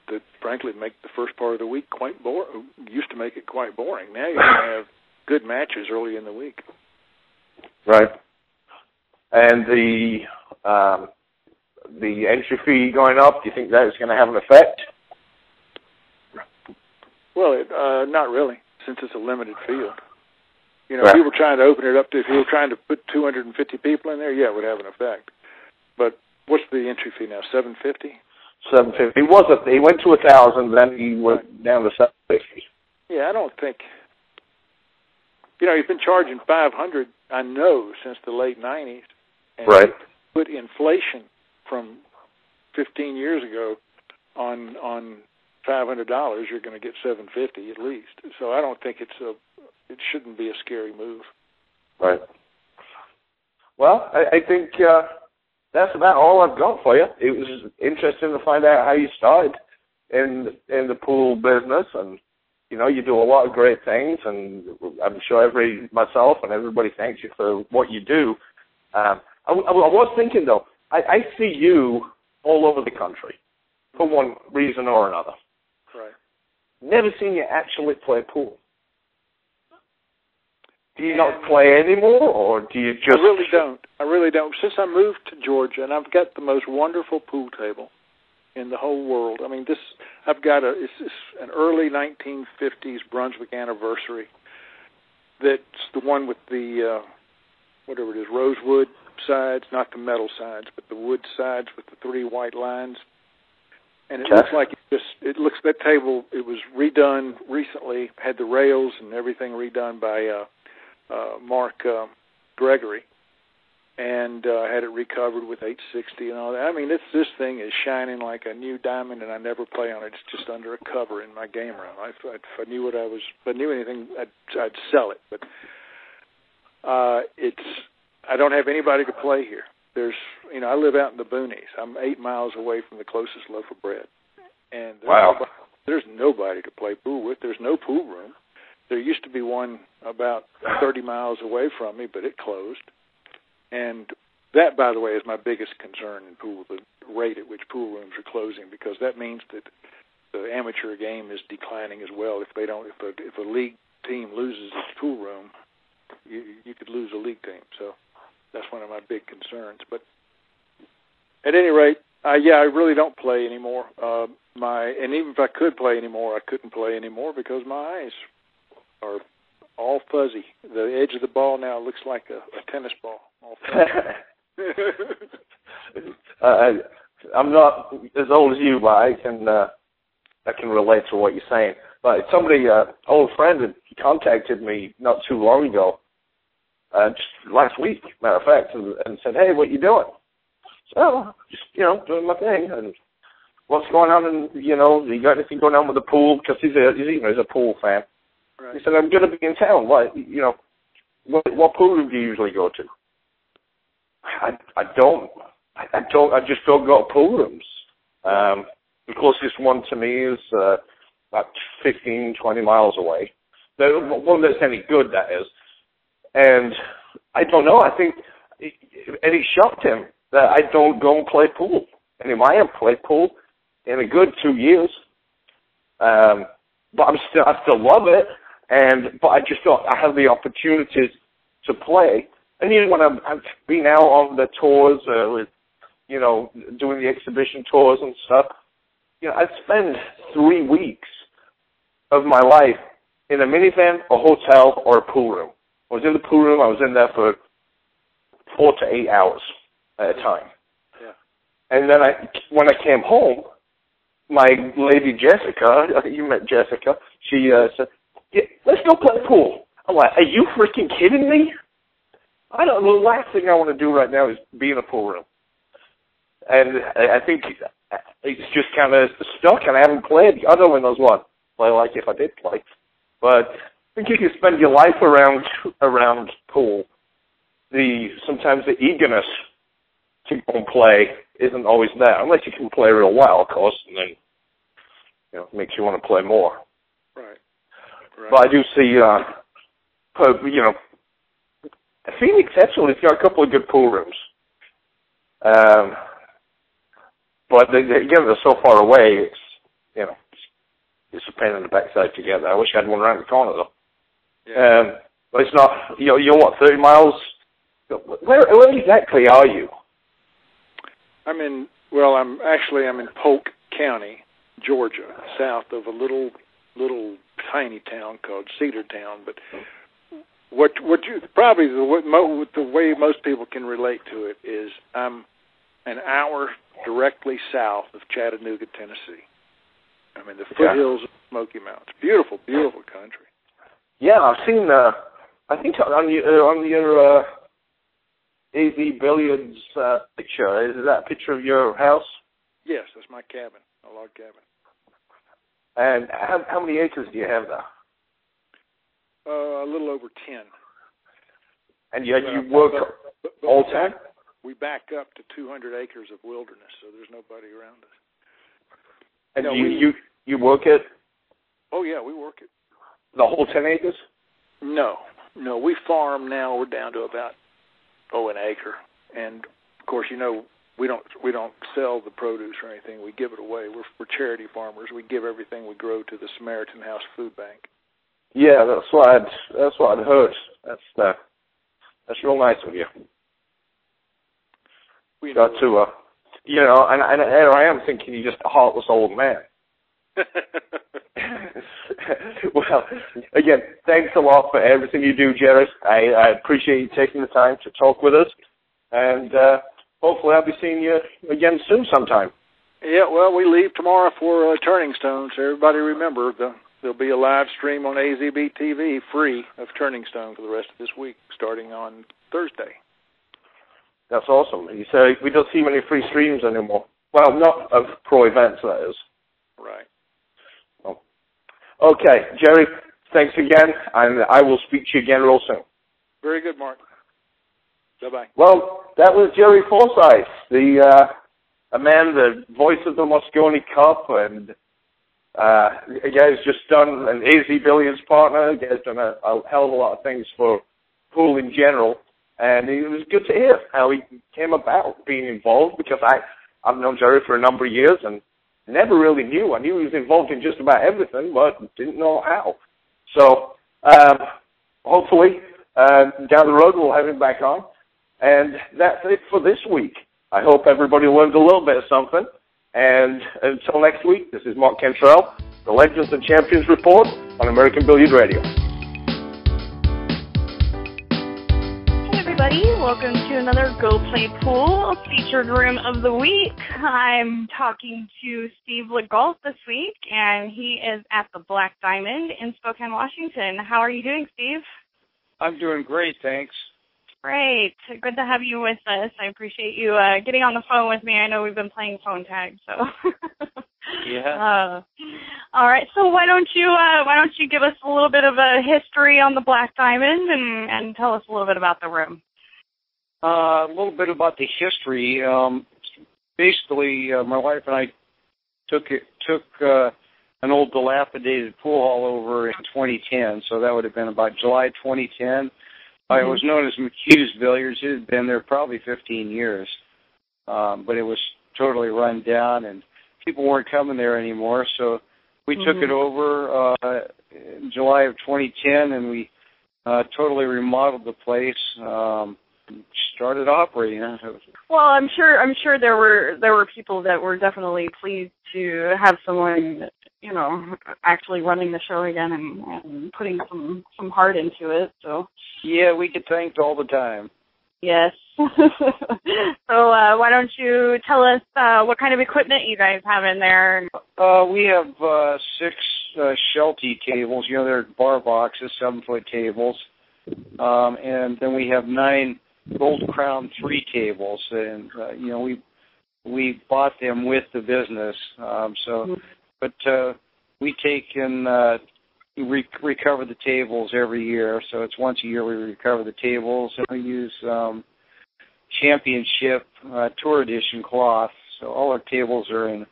that frankly make the first part of the week quite boring. Used to make it quite boring. Now you're going to have good matches early in the week. Right. And the entry fee going up, do you think that is going to have an effect? Well, not really, since it's a limited field. You know, If we were trying to open it up to, if we were trying to put 250 people in there, yeah, it would have an effect. But what's the entry fee now? $750. $750. He went to $1,000, then he went down to $750. Yeah, I don't think. You know, he's been charging $500. I know since the late '90s. Right. Put inflation from 15 years ago on $500. You're going to get $750 at least. So I don't think it shouldn't be a scary move. Right. Well, I think. That's about all I've got for you. It was interesting to find out how you started in the pool business, and you know you do a lot of great things, and I'm sure myself and everybody thanks you for what you do. I was thinking though, I see you all over the country for one reason or another. Right. Never seen you actually play pool. Do you not play anymore, or do you just... I really don't. Since I moved to Georgia, and I've got the most wonderful pool table in the whole world. I mean, I've got it's an early 1950s Brunswick anniversary that's the one with the, whatever it is, rosewood sides, not the metal sides, but the wood sides with the three white lines. And it looks like it it looks, that table, it was redone recently, had the rails and everything redone by Mark Gregory, and had it recovered with 860 and all that. I mean, this thing is shining like a new diamond, and I never play on it. It's just under a cover in my game room. If I knew what I was, if I knew anything, I'd sell it. But I don't have anybody to play here. There's, you know, I live out in the boonies. I'm 8 miles away from the closest loaf of bread, and there's nobody to play pool with. There's no pool room. There used to be one about 30 miles away from me, but it closed. And that, by the way, is my biggest concern in pool, the rate at which pool rooms are closing, because that means that the amateur game is declining as well. If they don't, if a league team loses its pool room, you could lose a league team. So that's one of my big concerns. But at any rate, I really don't play anymore. And even if I could play anymore, I couldn't play anymore because my eyes are all fuzzy. The edge of the ball now looks like a tennis ball. All fuzzy. I'm not as old as you, but I can relate to what you're saying. But somebody, old friend, had contacted me not too long ago, just last week, matter of fact, and said, "Hey, what you doing?" So, just doing my thing. And what's going on? And you got anything going on with the pool? Because he's a pool fan. Right. He said, "I'm going to be in town. What pool room do you usually go to?" I just don't go to pool rooms. The closest one to me is about 15, 20 miles away. The one that's any good, that is. And I don't know. I think, and it shocked him that I don't go and play pool. Anyway, I haven't played pool in a good 2 years. But I still love it. But I just thought I have the opportunities to play. And even when I've been out on the tours, with, doing the exhibition tours and stuff, I spend 3 weeks of my life in a minivan, a hotel, or a pool room. I was in the pool room. I was in there for 4 to 8 hours at a time. Yeah. And then when I came home, my lady Jessica, I think you met Jessica, she said, "Yeah, let's go play pool." I'm like, "Are you freaking kidding me? I don't. The last thing I want to do right now is be in a pool room." And I think it's just kind of stuck, and I haven't played. I don't know when those ones play like if I did play, but I think you can spend your life around pool. Sometimes the eagerness to go and play isn't always there, unless you can play real well, of course, and then it makes you want to play more. Right. Right. But I do see, Phoenix actually has got a couple of good pool rooms. But again, they're so far away, it's a pain in the backside to get there. I wish I had one around the corner, though. Yeah. But it's not, you're what, 30 miles? Where exactly are you? I'm in Polk County, Georgia, south of a little tiny town called Cedartown, but the way most people can relate to it is I'm an hour directly south of Chattanooga, Tennessee. I'm in the foothills of Smoky Mountains. Beautiful, beautiful country. Yeah, I've seen. I think on your AZ Billiards picture, is that a picture of your house? Yes, that's my cabin, a log cabin. And how many acres do you have there? A little over 10. And you work all time? We back up to 200 acres of wilderness, so there's nobody around us. And you work it? Oh, yeah, we work it. The whole 10 acres? No, we farm now. We're down to about, an acre. And, of course, we don't sell the produce or anything. We give it away. We're charity farmers. We give everything we grow to the Samaritan House Food Bank. Yeah, that's what I'd heard. That's real nice of you. We got to and here I am thinking you're just a heartless old man. Well, again, thanks a lot for everything you do, Jerry. I appreciate you taking the time to talk with us, and hopefully I'll be seeing you again soon sometime. Yeah, well, we leave tomorrow for Turning Stone, so everybody remember, there'll be a live stream on AZB TV free of Turning Stone for the rest of this week, starting on Thursday. That's awesome. You say we don't see many free streams anymore. Well, not of pro events, that is. Right. Oh. Okay, Jerry, thanks again, and I will speak to you again real soon. Very good, Mark. Bye-bye. Well, that was Jerry Forsyth, the voice of the Mosconi Cup, and the guy's just done an AZ Billiards partner. The guy's done a hell of a lot of things for pool in general, and it was good to hear how he came about being involved, because I've known Jerry for a number of years and never really knew. I knew he was involved in just about everything, but didn't know how. So hopefully down the road we'll have him back on. And that's it for this week. I hope everybody learned a little bit of something. And until next week, this is Mark Cantrell, the Legends and Champions Report on American Billiard Radio. Hey everybody, welcome to another Go Play Pool featured room of the week. I'm talking to Steve LeGault this week, and he is at the Black Diamond in Spokane, Washington. How are you doing, Steve? I'm doing great, thanks. Great. Good to have you with us. I appreciate you getting on the phone with me. I know we've been playing phone tag, so. Yeah. All right. So why don't you give us a little bit of a history on the Black Diamond and tell us a little bit about the room. A little bit about the history. Basically, my wife and I took an old dilapidated pool hall over in 2010, so that would have been about July 2010. Mm-hmm. It was known as McHugh's Billiards. It had been there probably 15 years, but it was totally run down, and people weren't coming there anymore. So we took it over in July of 2010, and we totally remodeled the place. Started operating. Well, I'm sure there were people that were definitely pleased to have someone, you know, actually running the show again and putting some heart into it. So yeah, we get thanked all the time. Yes. So why don't you tell us what kind of equipment you guys have in there? We have six Sheltie tables. You know, they're bar boxes, 7-foot tables, and then we have 9. Gold Crown 3 tables, and you know, we bought them with the business. But we take and recover the tables every year. So it's once a year we recover the tables, and we use championship tour edition cloth. So all our tables are in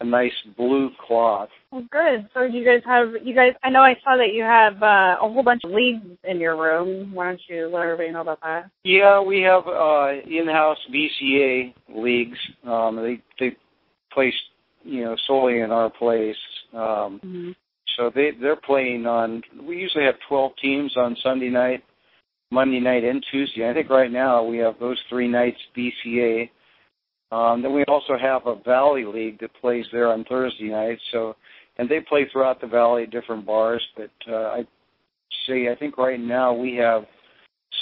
a nice blue cloth. Well, good. So you guys? I know I saw that you have a whole bunch of leagues in your room. Why don't you let everybody know about that? Yeah, we have in-house BCA leagues. They place, you know, solely in our place. So they're playing on. We usually have 12 teams on Sunday night, Monday night, and Tuesday. I think right now we have those 3 nights BCA. Then we also have a Valley League that plays there on Thursday nights. So, and they play throughout the Valley at different bars. But I think right now we have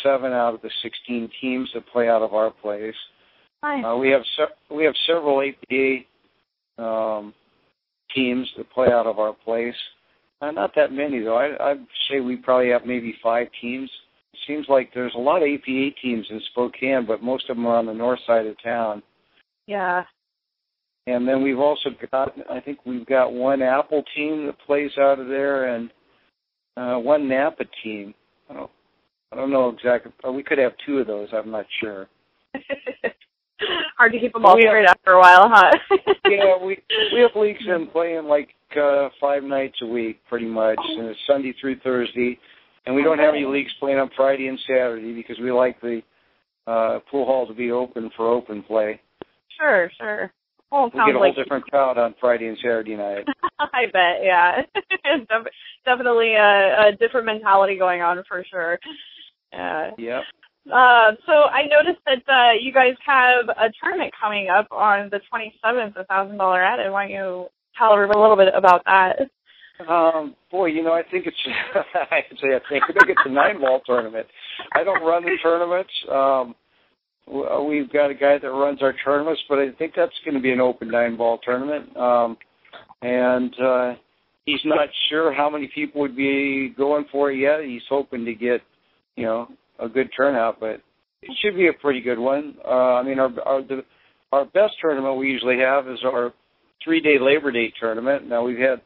7 out of the 16 teams that play out of our place. Nice. We have several APA teams that play out of our place. Not that many though. I'd say we probably have maybe 5 teams. It seems like there's a lot of APA teams in Spokane, but most of them are on the north side of town. Yeah. And then we've also got, I think we've got one Apple team that plays out of there and one Napa team. I don't know exactly. We could have 2 of those. I'm not sure. Hard to keep them all straight after a while, huh? Yeah, we have leagues in playing like 5 nights a week pretty much, and it's Sunday through Thursday. And we don't have any leagues playing on Friday and Saturday because we like the pool hall to be open for open play. Sure. Well, we get a whole different crowd on Friday and Saturday night. I bet, yeah. Definitely a different mentality going on for sure. Yeah. So I noticed that you guys have a tournament coming up on the 27th, $1,000 added. Why don't you tell everybody a little bit about that? Boy, you know, I think it's I think it's a 9-ball tournament. I don't run the tournaments. We've got a guy that runs our tournaments, but I think that's going to be an open nine-ball tournament. He's not sure how many people would be going for it yet. He's hoping to get, you know, a good turnout, but it should be a pretty good one. I mean, our best tournament we usually have is our three-day Labor Day tournament. Now, we've had,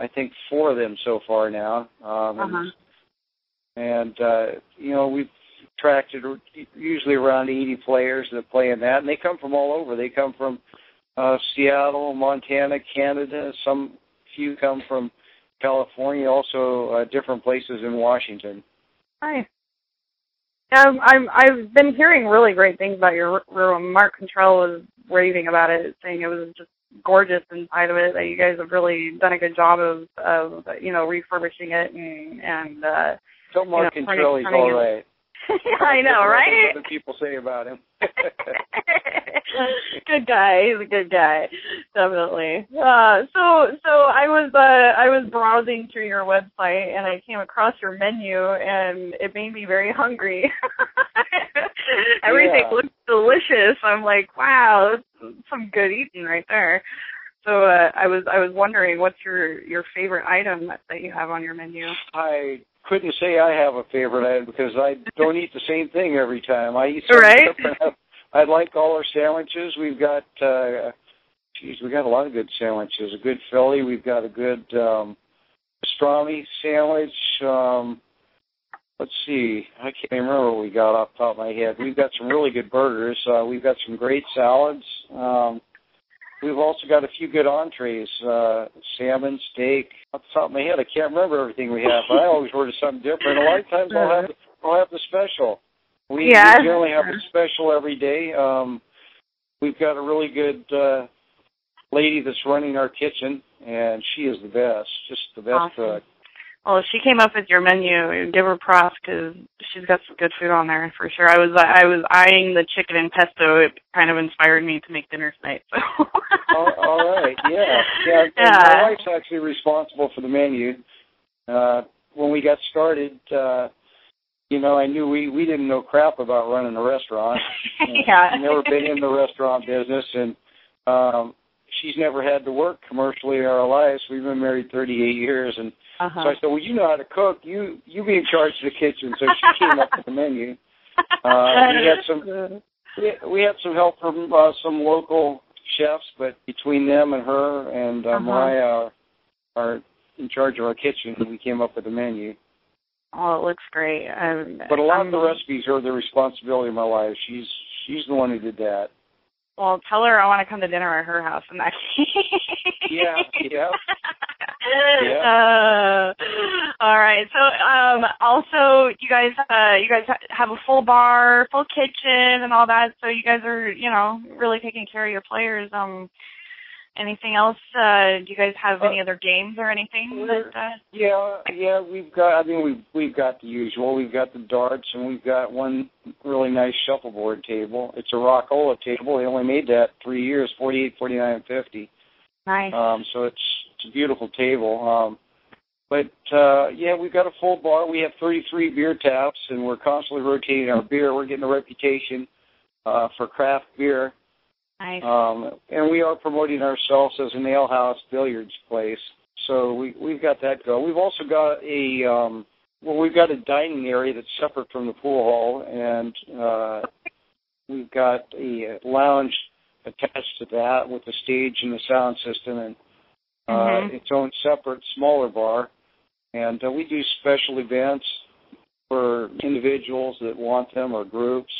I think, four of them so far now. You know, we've attracted usually around 80 players that play in that, and they come from all over. They come from Seattle, Montana, Canada. Some few come from California, also different places in Washington. Hi. I've been hearing really great things about your room. Mark Cantrell was raving about it, saying it was just gorgeous inside of it, that you guys have really done a good job of you know, refurbishing it and so Mark Cantrell is all right. I know, right? What people say about him. Good guy. He's a good guy, definitely. So I was browsing through your website and I came across your menu and it made me very hungry. Everything looks delicious. I'm like, wow, that's some good eating right there. So I was wondering, what's your favorite item that you have on your menu? I couldn't say I have a favorite item because I don't eat the same thing every time. I eat something different. I like all our sandwiches. We've got, we got a lot of good sandwiches. A good Philly. We've got a good pastrami sandwich. Let's see. I can't remember what we got off the top of my head. We've got some really good burgers. We've got some great salads. We've also got a few good entrees, salmon, steak. Off the top of my head, I can't remember everything we have, but I always order something different. A lot of times I'll have the special. We generally have a special every day. We've got a really good lady that's running our kitchen, and she is the best, just the best cook. Well, if she came up with your menu, give her props because she's got some good food on there for sure. I was eyeing the chicken and pesto. It kind of inspired me to make dinner tonight. So. All right, yeah. My wife's actually responsible for the menu. When we got started, you know, I knew we didn't know crap about running a restaurant. I've never been in the restaurant business, and she's never had to work commercially in our lives. We've been married 38 years, and so I said, well, you know how to cook. You be in charge of the kitchen. So she came up with the menu. We had some help from some local chefs, but between them and her and Mariah are in charge of our kitchen, and we came up with the menu. Oh, it looks great. But a lot of the recipes are the responsibility of my wife. She's the one who did that. Well, tell her I want to come to dinner at her house and that. Yeah. All right. So, also, you guys have a full bar, full kitchen, and all that. So you guys are, you know, really taking care of your players. Anything else? Do you guys have any other games or anything? Yeah. We've got. I mean, we've got the usual. We've got the darts, and we've got one really nice shuffleboard table. It's a Rockola table. They only made that 3 years, 48, 49, and 50. Nice. So it's a beautiful table. We've got a full bar. We have 33 beer taps, and we're constantly rotating our beer. We're getting a reputation for craft beer. Nice. And we are promoting ourselves as an alehouse billiards place. So we've got that going. We've also got a dining area that's separate from the pool hall, and we've got a lounge attached to that with a stage and a sound system and its own separate smaller bar. And we do special events for individuals that want them or groups.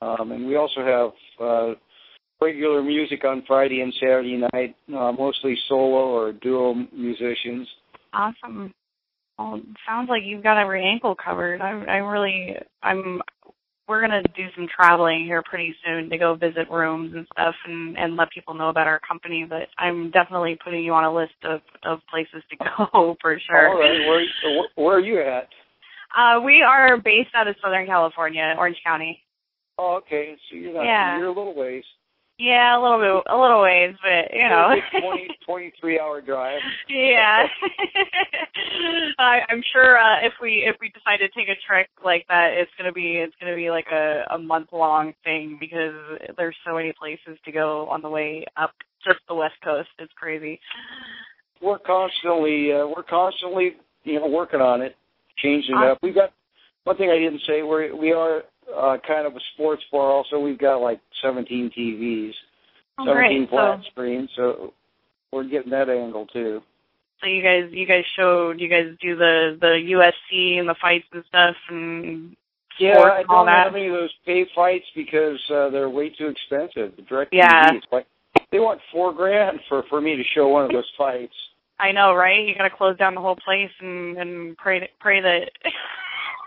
And we also have regular music on Friday and Saturday night, mostly solo or duo musicians. Awesome. Well, it sounds like you've got every ankle covered. We're going to do some traveling here pretty soon to go visit rooms and stuff and let people know about our company, but I'm definitely putting you on a list of places to go for sure. All right. Where are you at? We are based out of Southern California, Orange County. Oh, okay. So you're a little ways. Yeah, a little ways, but, you know. 23-hour drive. Yeah. I'm sure if we decide to take a trek like that, it's going to be like a month-long thing, because there's so many places to go on the way up just the West Coast. It's crazy. We're constantly, you know, working on it, changing it up. We've got, one thing I didn't say, we are kind of a sports bar also. We've got like 17 TVs, 17 flat screens, so we're getting that angle too. So you guys do the UFC and the fights and stuff, and yeah, I don't have any of those pay fights because they're way too expensive. The direct TVs, like they want $4,000 for me to show one of those fights. I know, right? You got to close down the whole place and pray that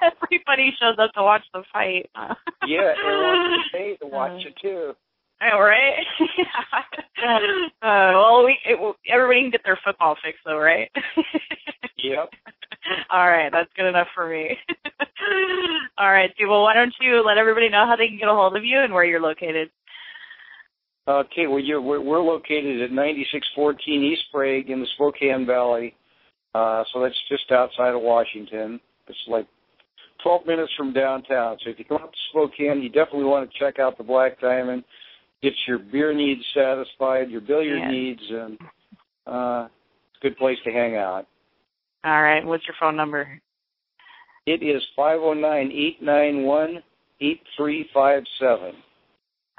everybody shows up to watch the fight. Yeah, everyone wants to pay to watch it too. All right. Well, everybody can get their football fix, though, right? Yep. All right, that's good enough for me. All right, dude. Well, why don't you let everybody know how they can get a hold of you and where you're located? Okay, well, we're located at 9614 East Sprague in the Spokane Valley, so that's just outside of Washington. It's like 12 minutes from downtown. So if you come up to Spokane, you definitely want to check out the Black Diamond, get your beer needs satisfied, your billiard needs, and it's a good place to hang out. All right. What's your phone number? It is 509-891-8357.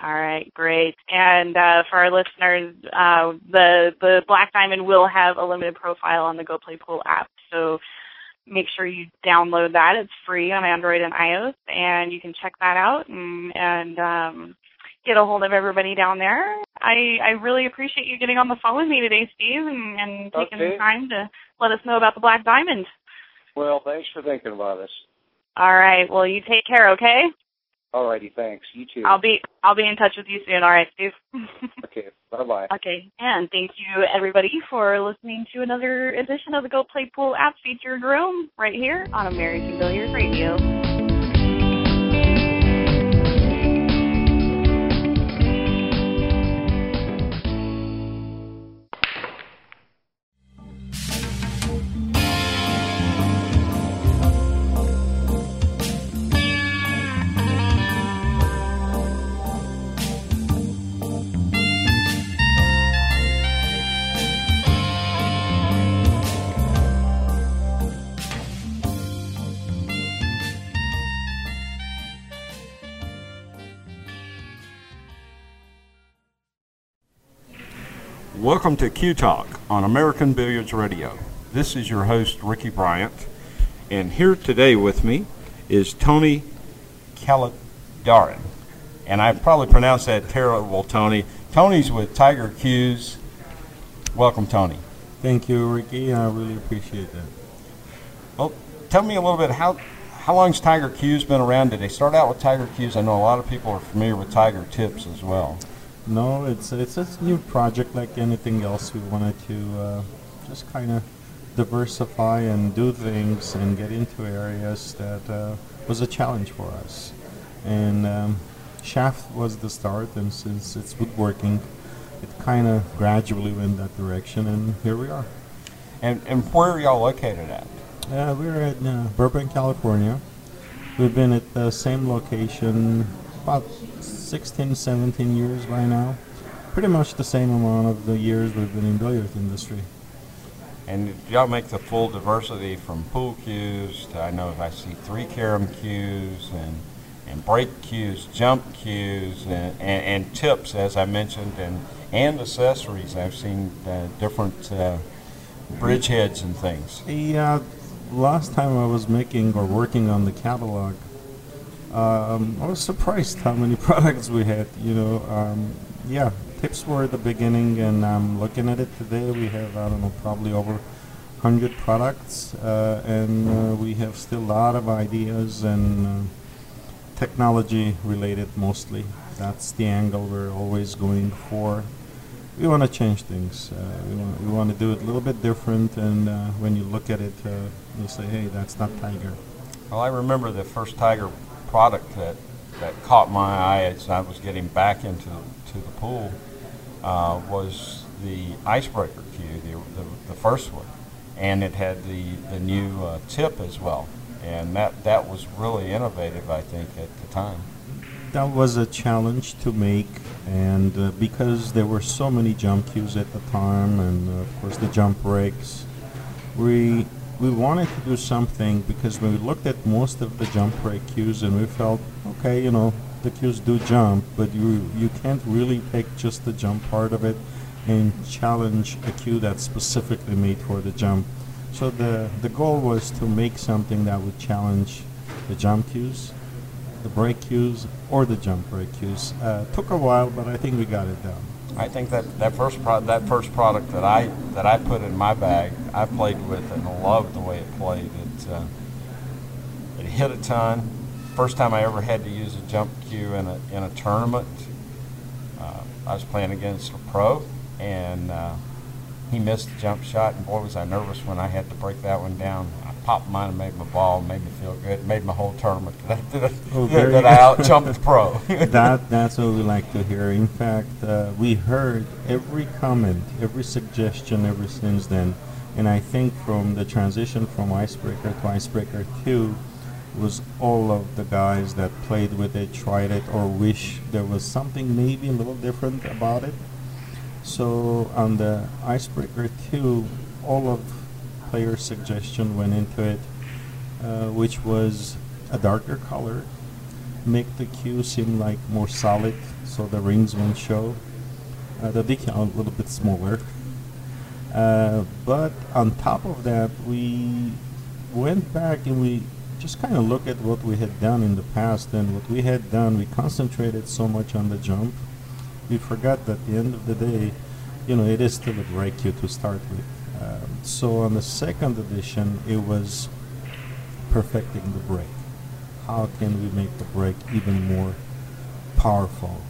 All right, great. And for our listeners, the Black Diamond will have a limited profile on the Go Play Pool app, so make sure you download that. It's free on Android and iOS, and you can check that out and get a hold of everybody down there. I really appreciate you getting on the phone with me today, Steve, and taking the time to let us know about the Black Diamond. Well, thanks for thinking about us. All right. Well, you take care, okay? All righty. Thanks. You too. I'll be in touch with you soon. All right, Steve. Okay. Bye-bye. Okay. And thank you, everybody, for listening to another edition of the Go Play Pool app featured room right here on American Billiards Radio. Welcome to Q Talk on American Billiards Radio. This is your host, Ricky Bryant, and here today with me is Tony Caladarin. And I probably pronounced that terrible, Tony. Tony's with Tiger Q's. Welcome, Tony. Thank you, Ricky. I really appreciate that. Well, tell me a little bit, how long's Tiger Q's been around? Did they start out with Tiger Q's? I know a lot of people are familiar with Tiger Tips as well. No, it's a new project like anything else. We wanted to just kind of diversify and do things and get into areas that was a challenge for us. And shaft was the start, and since it's woodworking, it kind of gradually went that direction, and here we are. And where are y'all located at? We're in Burbank, California. We've been at the same location about 16, 17 years by now. Pretty much the same amount of the years we've been in billiards industry. And did y'all make the full diversity from pool cues to, I know if I see three carom cues and break cues, jump cues, and tips, as I mentioned, and accessories. I've seen different bridge heads and things. The last time I was making or working on the catalog, I was surprised how many products we had, you know. Tips were at the beginning, and looking at it today, we have, I don't know, probably over 100 products, and we have still a lot of ideas and technology related mostly. That's the angle we're always going for. We want to change things. We want to do it a little bit different, and when you look at it, you say, hey, that's not Tiger. Well, I remember the first Tiger product that that caught my eye as I was getting back into the pool was the icebreaker cue, the first one, and it had the new tip as well, and that was really innovative, I think, at the time. That was a challenge to make, and because there were so many jump cues at the time, and of course the jump breaks, we wanted to do something, because when we looked at most of the jump break cues and we felt, okay, you know, the cues do jump, but you can't really pick just the jump part of it and challenge a cue that's specifically made for the jump. So the goal was to make something that would challenge the jump cues, the break cues, or the jump break cues. Took a while, but I think we got it down. I think that first product that I put in my bag, I played with and loved the way it played. It hit a ton. First time I ever had to use a jump cue in a tournament. I was playing against a pro, and he missed the jump shot, and boy was I nervous when I had to break that one down. I popped mine and made my ball, made me feel good, made my whole tournament that I out-jumped the pro. That's what we like to hear. In fact, we heard every comment, every suggestion ever since then, and I think from the transition from Icebreaker to Icebreaker 2 was all of the guys that played with it, tried it, or wish there was something maybe a little different about it. So on the Icebreaker 2, all of player suggestion went into it, which was a darker color, make the cue seem like more solid so the rings won't show, the decal a little bit smaller, but on top of that we went back and we just kind of looked at what we had done in the past, and what we had done, we concentrated so much on the jump, we forgot that at the end of the day, you know, it is still a break cue to start with. So on the second edition, it was perfecting the break. How can we make the break even more powerful?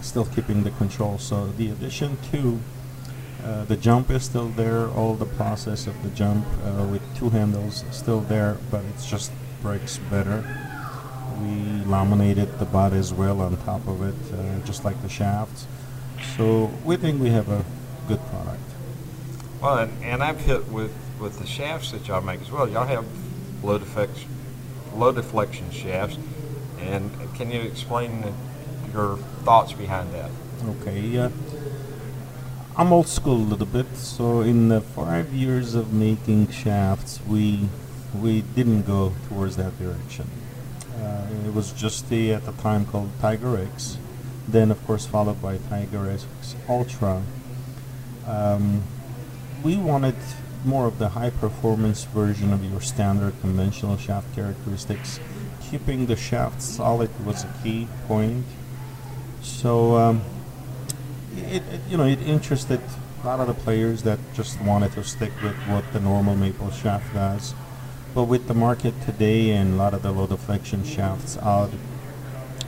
Still keeping the control. So the edition 2, the jump is still there, all the process of the jump with two handles still there, but it just breaks better. We laminated the body as well on top of it, just like the shafts. So we think we have a good product. Well, and I've hit with the shafts that y'all make as well. Y'all have low deflection shafts, and can you explain your thoughts behind that? Okay, I'm old school a little bit, so in the 5 years of making shafts, we didn't go towards that direction. It was just at the time called Tiger X, then of course followed by Tiger X Ultra. We wanted more of the high-performance version of your standard conventional shaft characteristics. Keeping the shaft solid was a key point. So, it interested a lot of the players that just wanted to stick with what the normal maple shaft does. But with the market today and a lot of the low deflection shafts out,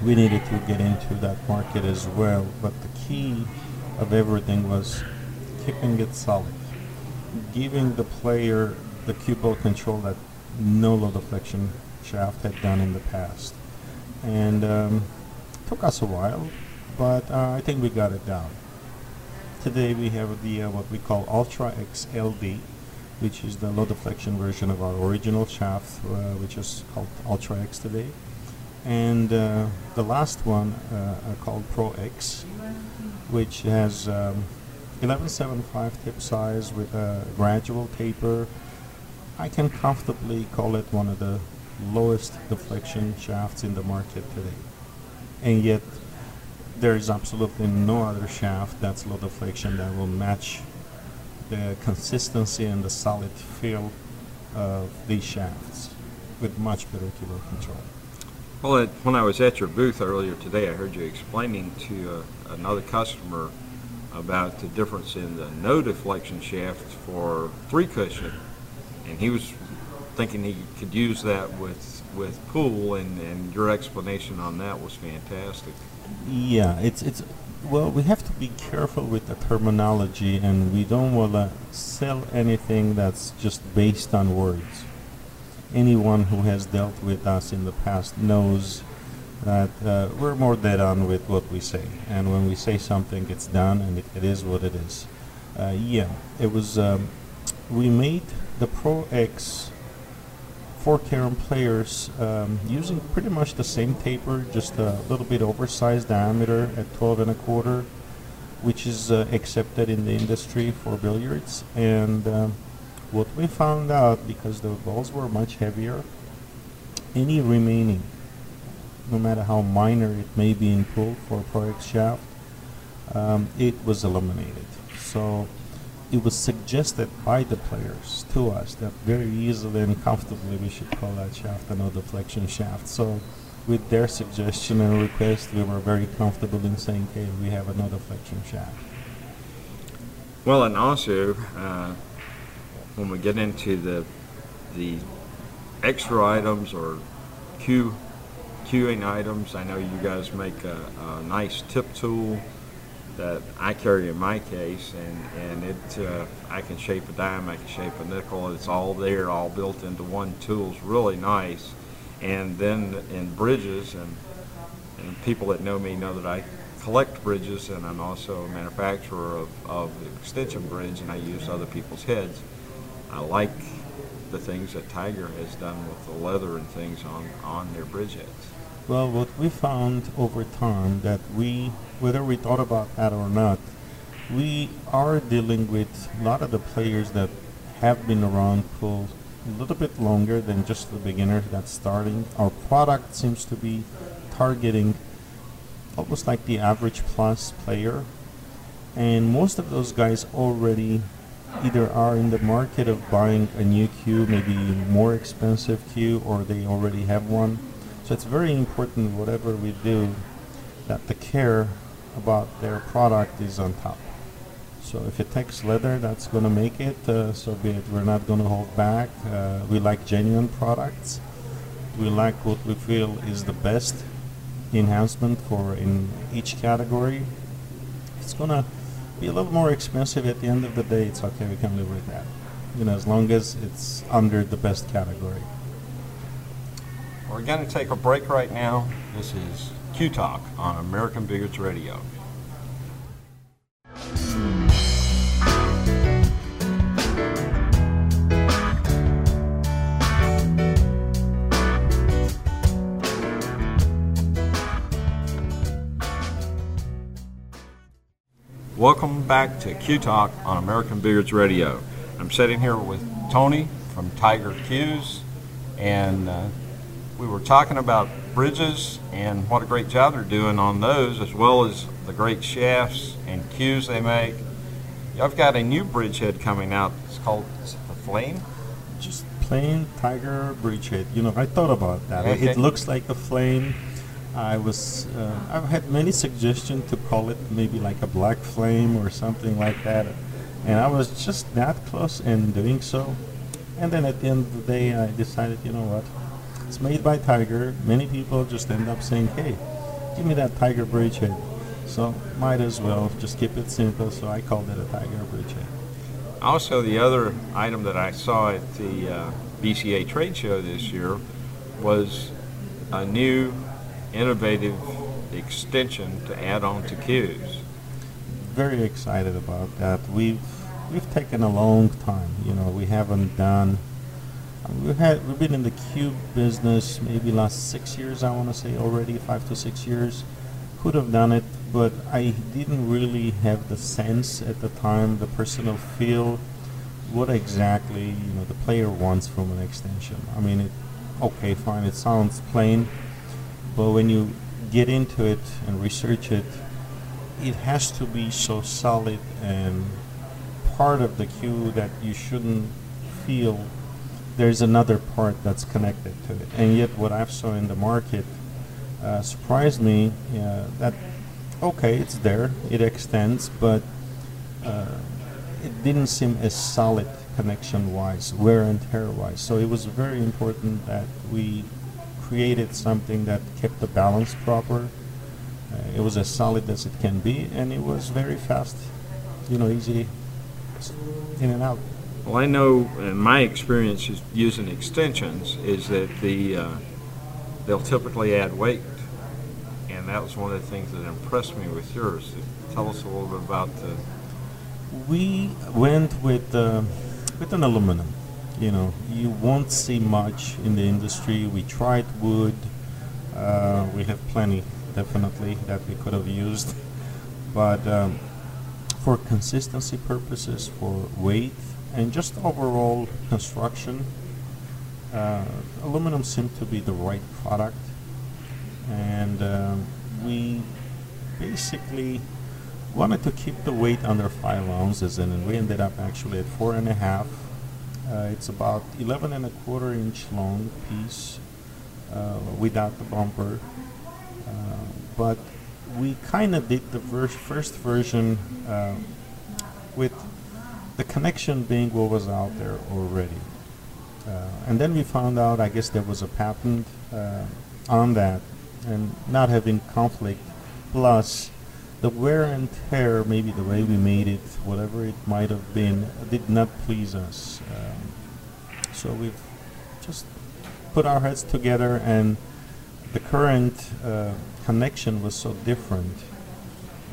we needed to get into that market as well. But the key of everything was keeping it solid, giving the player the cue ball control that no low deflection shaft had done in the past. And took us a while, but I think we got it down. Today we have the what we call Ultra XLD, which is the low deflection version of our original shaft, which is called Ultra X today. And the last one called Pro X, which has 11.75 tip size with a gradual taper. I can comfortably call it one of the lowest deflection shafts in the market today. And yet, there is absolutely no other shaft that's low deflection that will match the consistency and the solid feel of these shafts with much better cue ball control. Well, when I was at your booth earlier today, I heard you explaining to another customer about the difference in the no deflection shaft for three cushion, and he was thinking he could use that with pool, and your explanation on that was fantastic. Yeah, it's well, we have to be careful with the terminology, and we don't want to sell anything that's just based on words. Anyone who has dealt with us in the past knows that we're more dead on with what we say, and when we say something, it's done, and it is what it is. Yeah, it was. We made the Pro X for carom players using pretty much the same taper, just a little bit oversized diameter at 12 1/4, which is accepted in the industry for billiards. And what we found out, because the balls were much heavier, any remaining, no matter how minor it may be in pool for a Pro X shaft, it was eliminated. So it was suggested by the players to us that very easily and comfortably we should call that shaft a no deflection shaft. So with their suggestion and request, we were very comfortable in saying, hey, we have a no deflection shaft. Well, and also when we get into the extra items or queuing items, I know you guys make a nice tip tool that I carry in my case, and it I can shape a dime, I can shape a nickel. It's all there, all built into one tool. It's really nice. And then in bridges, and people that know me know that I collect bridges, and I'm also a manufacturer of extension bridge, and I use other people's heads. I like the things that Tiger has done with the leather and things on their bridge heads. Well, what we found over time that we, whether we thought about that or not, we are dealing with a lot of the players that have been around pool a little bit longer than just the beginners that's starting. Our product seems to be targeting almost like the average plus player, and most of those guys already either are in the market of buying a new cue, maybe more expensive cue, or they already have one. So it's very important, whatever we do, that the care about their product is on top. So if it takes leather, that's going to make it, so be it. We're not going to hold back. We like genuine products. We like what we feel is the best enhancement for in each category. It's going to be a little more expensive at the end of the day. It's okay, we can live with that, you know, as long as it's under the best category. We're going to take a break right now. This is Q Talk on American Billiards Radio. Welcome back to Q Talk on American Billiards Radio. I'm sitting here with Tony from Tiger Cues, and we were talking about bridges and what a great job they're doing on those, as well as the great shafts and cues they make. I've got a new bridgehead coming out. It's called, is it the Flame? Just plain Tiger bridgehead. You know, I thought about that. Okay. It looks like a flame. I've had many suggestions to call it maybe like a black flame or something like that, and I was just that close in doing so. And then at the end of the day, I decided, you know what, it's made by Tiger. Many people just end up saying, hey, give me that Tiger bridgehead. So might as well just keep it simple, so I called it a Tiger bridgehead. Also, the other item that I saw at the BCA trade show this year was a new innovative extension to add on to cues. Very excited about that. We've taken a long time. You know, we haven't done. We've been in the cue business maybe last 6 years. I want to say already 5 to 6 years. Could have done it, but I didn't really have the sense at the time, the personal feel, what exactly the player wants from an extension. I mean, okay, fine. It sounds plain. But when you get into it and research it, it has to be so solid and part of the cue that you shouldn't feel there's another part that's connected to it. And yet what I've saw in the market surprised me that, okay, it's there, it extends, but it didn't seem as solid connection-wise, wear and tear-wise. So it was very important that we created something that kept the balance proper. It was as solid as it can be, and it was very fast, easy in and out. Well, I know in my experience using extensions is that they'll typically add weight and that was one of the things that impressed me with yours. Tell us a little bit about the... We went with an aluminum. You know, you won't see much in the industry. We tried wood. We have plenty, definitely, that we could have used. But for consistency purposes, for weight, and just overall construction, aluminum seemed to be the right product. And we basically wanted to keep the weight under 5 ounces, and we ended up actually at 4.5. It's about 11.25-inch long piece without the bumper. But we kind of did the first version with the connection being what was out there already. And then we found out, I guess there was a patent on that, and not having conflict, plus the wear and tear, maybe the way we made it, whatever it might have been, did not please us. So we've just put our heads together, and the current connection was so different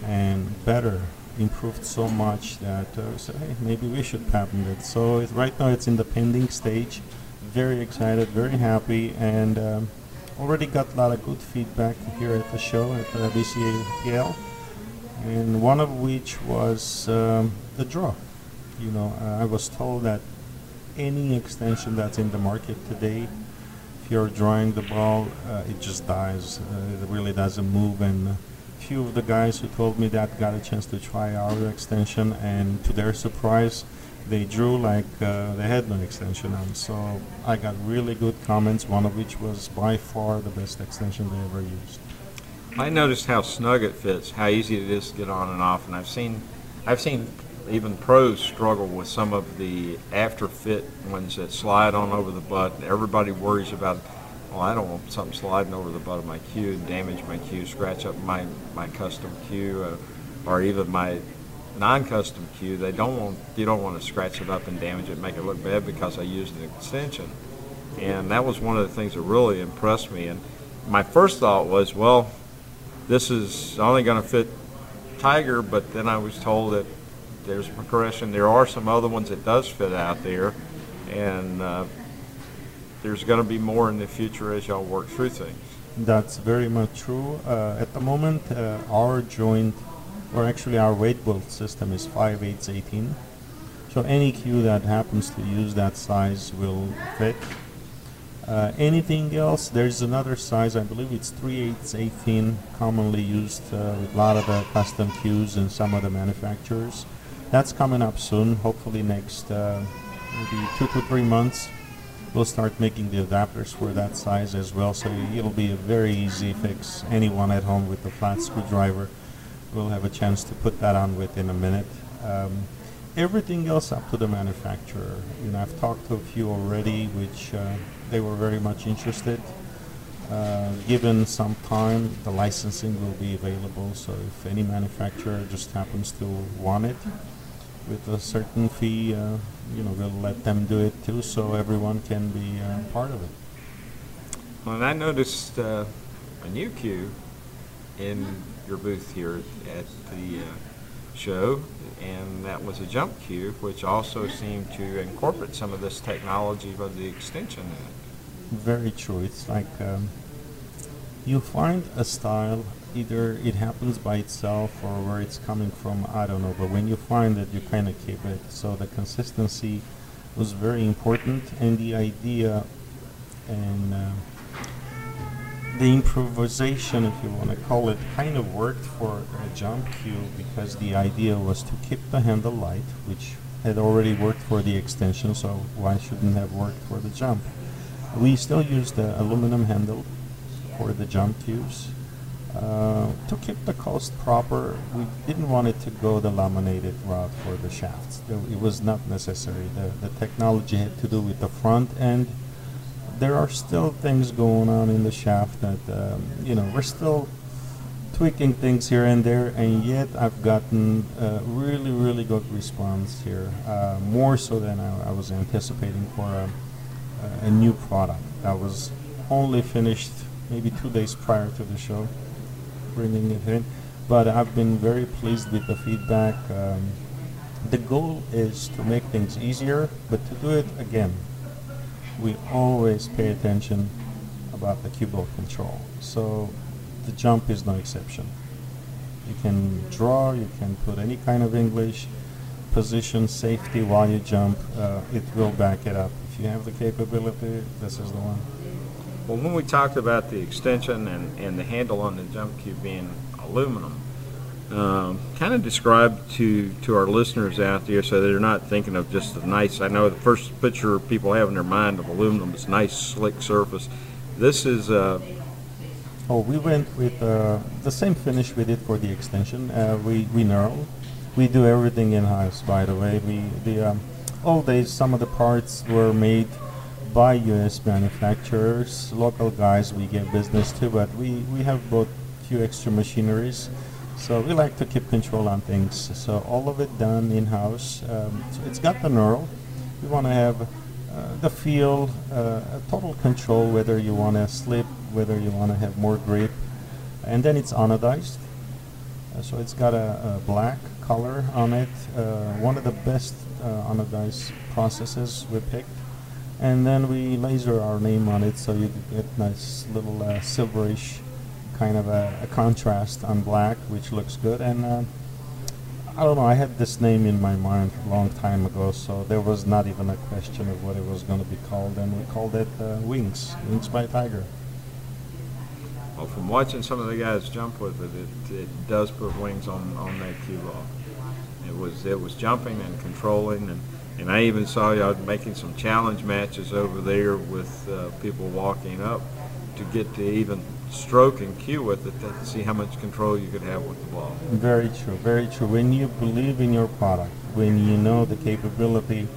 and better, improved so much that we said, hey, maybe we should patent it. So right now it's in the pending stage. Very excited, very happy, and already got a lot of good feedback here at the show at the BCA, and one of which was the draw. You know, I was told that any extension that's in the market today, if you're drawing the ball, it just dies. It really doesn't move, and a few of the guys who told me that got a chance to try our extension, and to their surprise, they drew like they had no extension on. So I got really good comments, one of which was by far the best extension they ever used. I noticed how snug it fits, how easy it is to get on and off, and I've seen even pros struggle with some of the after fit ones that slide on over the butt, and everybody worries about, well, I don't want something sliding over the butt of my cue, damage my cue, scratch up my custom cue, or even my non-custom cue. They don't want, you don't want to scratch it up and damage it, make it look bad because I used an extension. And that was one of the things that really impressed me. And my first thought was, well, this is only going to fit Tiger, but then I was told that there's a progression. There are some other ones that does fit out there, and there's going to be more in the future as y'all work through things. That's very much true. At the moment, our joint, or actually our weight build system, is 5/8-18. So any cue that happens to use that size will fit. Anything else, there's another size, I believe it's 3/8-18, commonly used with a lot of the custom cues and some of the manufacturers. That's coming up soon, hopefully next maybe 2 to 3 months. We'll start making the adapters for that size as well, so it'll be a very easy fix. Anyone at home with a flat screwdriver will have a chance to put that on within a minute. Everything else up to the manufacturer. You know, I've talked to a few already, which they were very much interested. Given some time, the licensing will be available, so if any manufacturer just happens to want it with a certain fee, you know, we'll let them do it too, so everyone can be part of it. Well, and I noticed a new cue in your booth here at the show, and that was a jump cue, which also seemed to incorporate some of this technology of the extension in it. Very true. It's like you find a style, either it happens by itself or where it's coming from, I don't know, but when you find it, you kind of keep it. So the consistency was very important, and the idea and the improvisation, if you want to call it, kind of worked for a jump cue, because the idea was to keep the handle light, which had already worked for the extension, so why shouldn't have worked for the jump? We still use the aluminum handle for the jump cues. To keep the cost proper, we didn't want it to go the laminated route for the shafts. It was not necessary. The technology had to do with the front end. There are still things going on in the shaft that, you know, we're still tweaking things here and there, and yet I've gotten really, really good response here, more so than I was anticipating for a new product that was only finished maybe 2 days prior to the show. bringing it in. But I've been very pleased with the feedback. The goal is to make things easier, but to do it again, we always pay attention about the cue ball control. So the jump is no exception. You can draw, you can put any kind of English, position, safety while you jump. It will back it up. If you have the capability, this is the one. Well, when we talked about the extension and the handle on the jump cue being aluminum, kind of describe to our listeners out there so they're not thinking of just the nice, I know the first picture people have in their mind of aluminum is nice slick surface. This is oh, we went with the same finish we did for the extension. We knurled. We do everything in-house, by the way. Old days, some of the parts were made by U.S. manufacturers, local guys we give business to, but we have bought a few extra machineries. So we like to keep control on things. So all of it done in-house. So it's got the knurl. You want to have the feel, total control, whether you want to slip, whether you want to have more grip. And then it's anodized. So it's got a black color on it. One of the best anodized processes we picked. And then we laser our name on it so you get nice little silverish kind of a contrast on black, which looks good. And I don't know, I had this name in my mind a long time ago, so there was not even a question of what it was going to be called, and we called it Wings by Tiger. Well, from watching some of the guys jump with it, it does put wings on that cue ball. It was jumping and controlling, and I even saw y'all making some challenge matches over there with people walking up to get to even stroke and cue with it to see how much control you could have with the ball. Very true, very true. When you believe in your product, when you know the capability,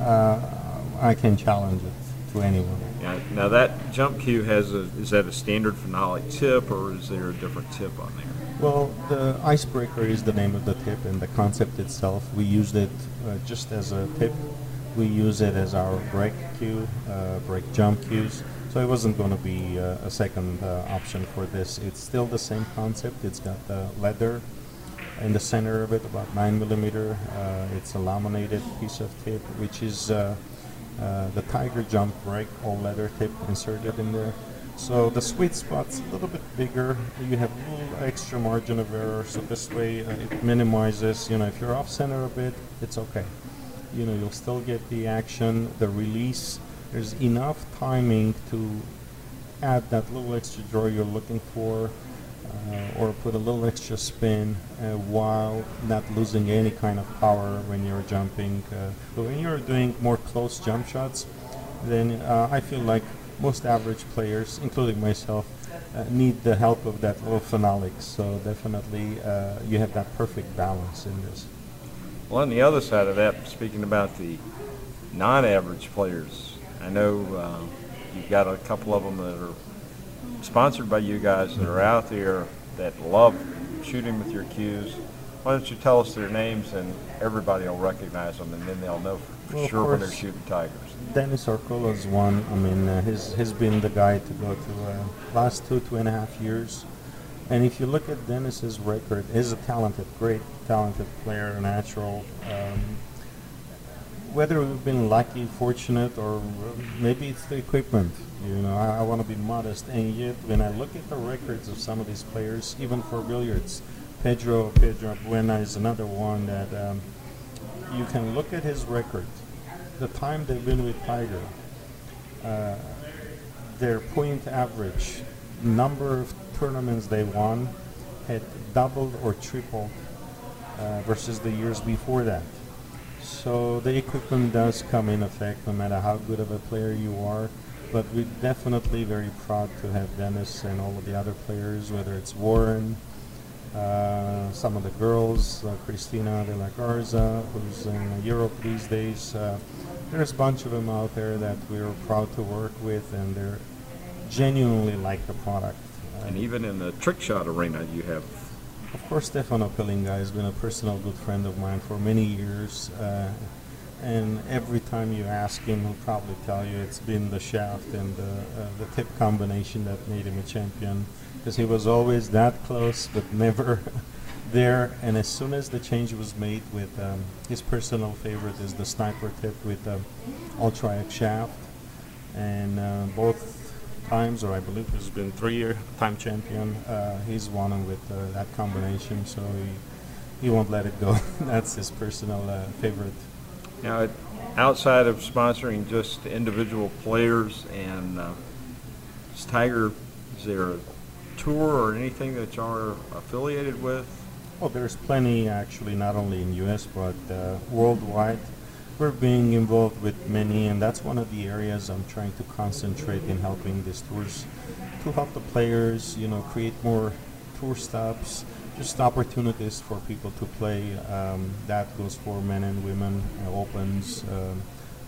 I can challenge it to anyone. Yeah, now that jump cue is that a standard phenolic tip, or is there a different tip on there? Well, the icebreaker is the name of the tip and the concept itself. We used it just as a tip. We use it as our break cue, break jump cues. So it wasn't going to be a second option for this. It's still the same concept. It's got the leather in the center of it, about 9mm. It's a laminated piece of tape, which is the Tiger Jump Break all leather tape inserted in there. So the sweet spot's a little bit bigger. You have a little extra margin of error. So this way it minimizes, you know, if you're off center a bit, it's okay. You know, you'll still get the action, the release. There's enough timing to add that little extra draw you're looking for or put a little extra spin while not losing any kind of power when you're jumping. But when you're doing more close jump shots, then I feel like most average players, including myself, need the help of that little phenolics. So definitely you have that perfect balance in this. Well, on the other side of that, speaking about the non-average players, I know you've got a couple of them that are sponsored by you guys that are out there that love shooting with your cues. Why don't you tell us their names and everybody will recognize them and then they'll know for sure when they're shooting Tigers. Dennis Arcola is one. I mean, he's been the guy to go to last two and a half years. And if you look at Dennis's record, he's a talented, great, talented player, natural. Whether we've been lucky, fortunate, or maybe it's the equipment. You know, I want to be modest, and yet when I look at the records of some of these players, even for billiards, Pedro Buena is another one that you can look at his record. The time they've been with Tiger, their point average, number of tournaments they won, had doubled or tripled versus the years before that. So the equipment does come in effect no matter how good of a player you are, but we're definitely very proud to have Dennis and all of the other players, whether it's Warren, some of the girls, Cristina de la Garza, who's in Europe these days. There's a bunch of them out there that we're proud to work with, and they're genuinely like the product. And even in the trick shot arena you have. Of course, Stefano Pelinga has been a personal good friend of mine for many years. and every time you ask him, he'll probably tell you it's been the shaft and the tip combination that made him a champion, because he was always that close but never there. And as soon as the change was made with his personal favorite is the sniper tip with ultra-X shaft, and both times, or I believe he's been three-year time champion, he's won him with that combination, so he won't let it go. That's his personal favorite. Now, outside of sponsoring just individual players and Tiger, is there a tour or anything that you are affiliated with? Oh, there's plenty, actually, not only in U.S. but worldwide. We're being involved with many, and that's one of the areas I'm trying to concentrate in, helping these tours to help the players, you know, create more tour stops, just opportunities for people to play. That goes for men and women, opens,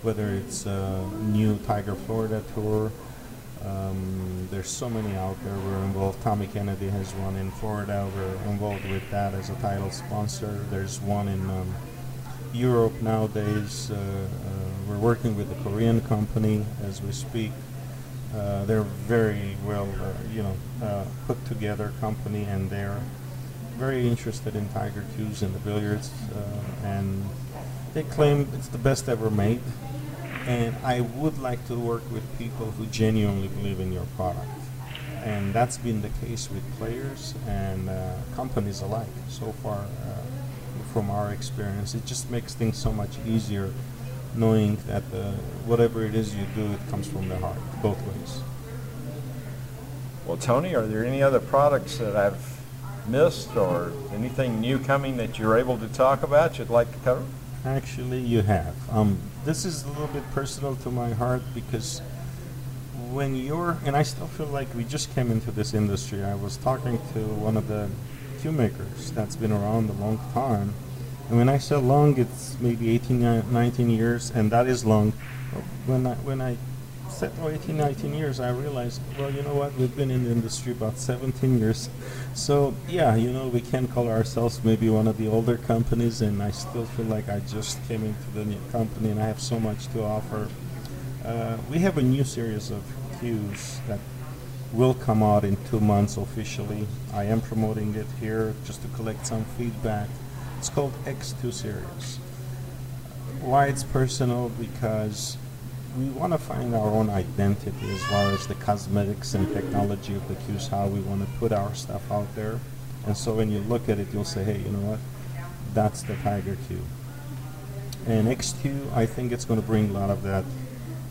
whether it's new Tiger Florida tour. There's so many out there. We're involved. Tommy Kennedy has one in Florida. We're involved with that as a title sponsor. There's one in Europe nowadays. We're working with a Korean company as we speak. They're very well, put together company, and they're very interested in Tiger Qs and the billiards, and they claim it's the best ever made. And I would like to work with people who genuinely believe in your product, and that's been the case with players and companies alike so far. From our experience, it just makes things so much easier, knowing that whatever it is you do, it comes from the heart, both ways. Well, Tony, are there any other products that I've missed, or anything new coming that you're able to talk about you'd like to cover? Actually, you have. This is a little bit personal to my heart, because when you're, and I still feel like we just came into this industry. I was talking to one of the makers that's been around a long time, and when I say long, it's maybe 18, 19 years, and that is long. When I said 18, 19 years, I realized, well, you know what, we've been in the industry about 17 years, so yeah, you know, we can call ourselves maybe one of the older companies, and I still feel like I just came into the new company and I have so much to offer. We have a new series of Qs that will come out in 2 months officially. I am promoting it here just to collect some feedback. It's called X2 Series. Why it's personal? Because we want to find our own identity as far as the cosmetics and technology of the cues, how we want to put our stuff out there. And so when you look at it, you'll say, hey, you know what? That's the Tiger Q. And X2, I think it's going to bring a lot of that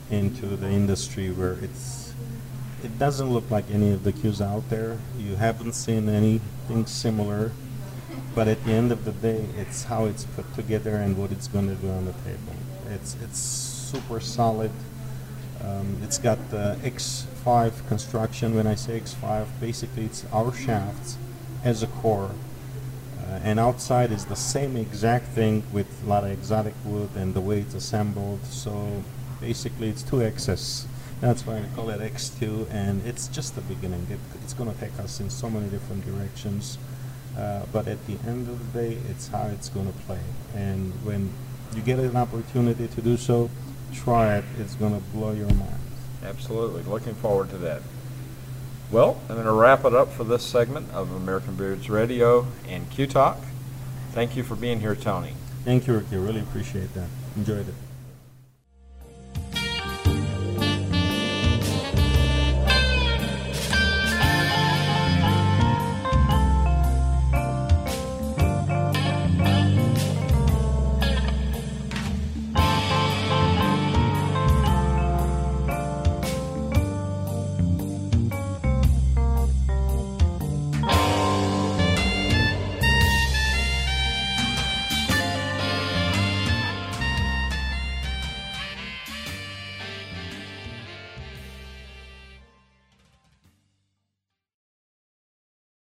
into the industry, where it doesn't look like any of the cues out there. You haven't seen anything similar, but at the end of the day, it's how it's put together and what it's going to do on the table. It's super solid. It's got the X5 construction. When I say X5, basically it's our shafts as a core, and outside is the same exact thing with a lot of exotic wood and the way it's assembled. So basically it's two X's. That's why we call it X2, and it's just the beginning. It's going to take us in so many different directions, but at the end of the day, it's how it's going to play. And when you get an opportunity to do so, try it. It's going to blow your mind. Absolutely. Looking forward to that. Well, I'm going to wrap it up for this segment of American Billiards Radio and Q Talk. Thank you for being here, Tony. Thank you, Ricky. Really appreciate that. Enjoyed it.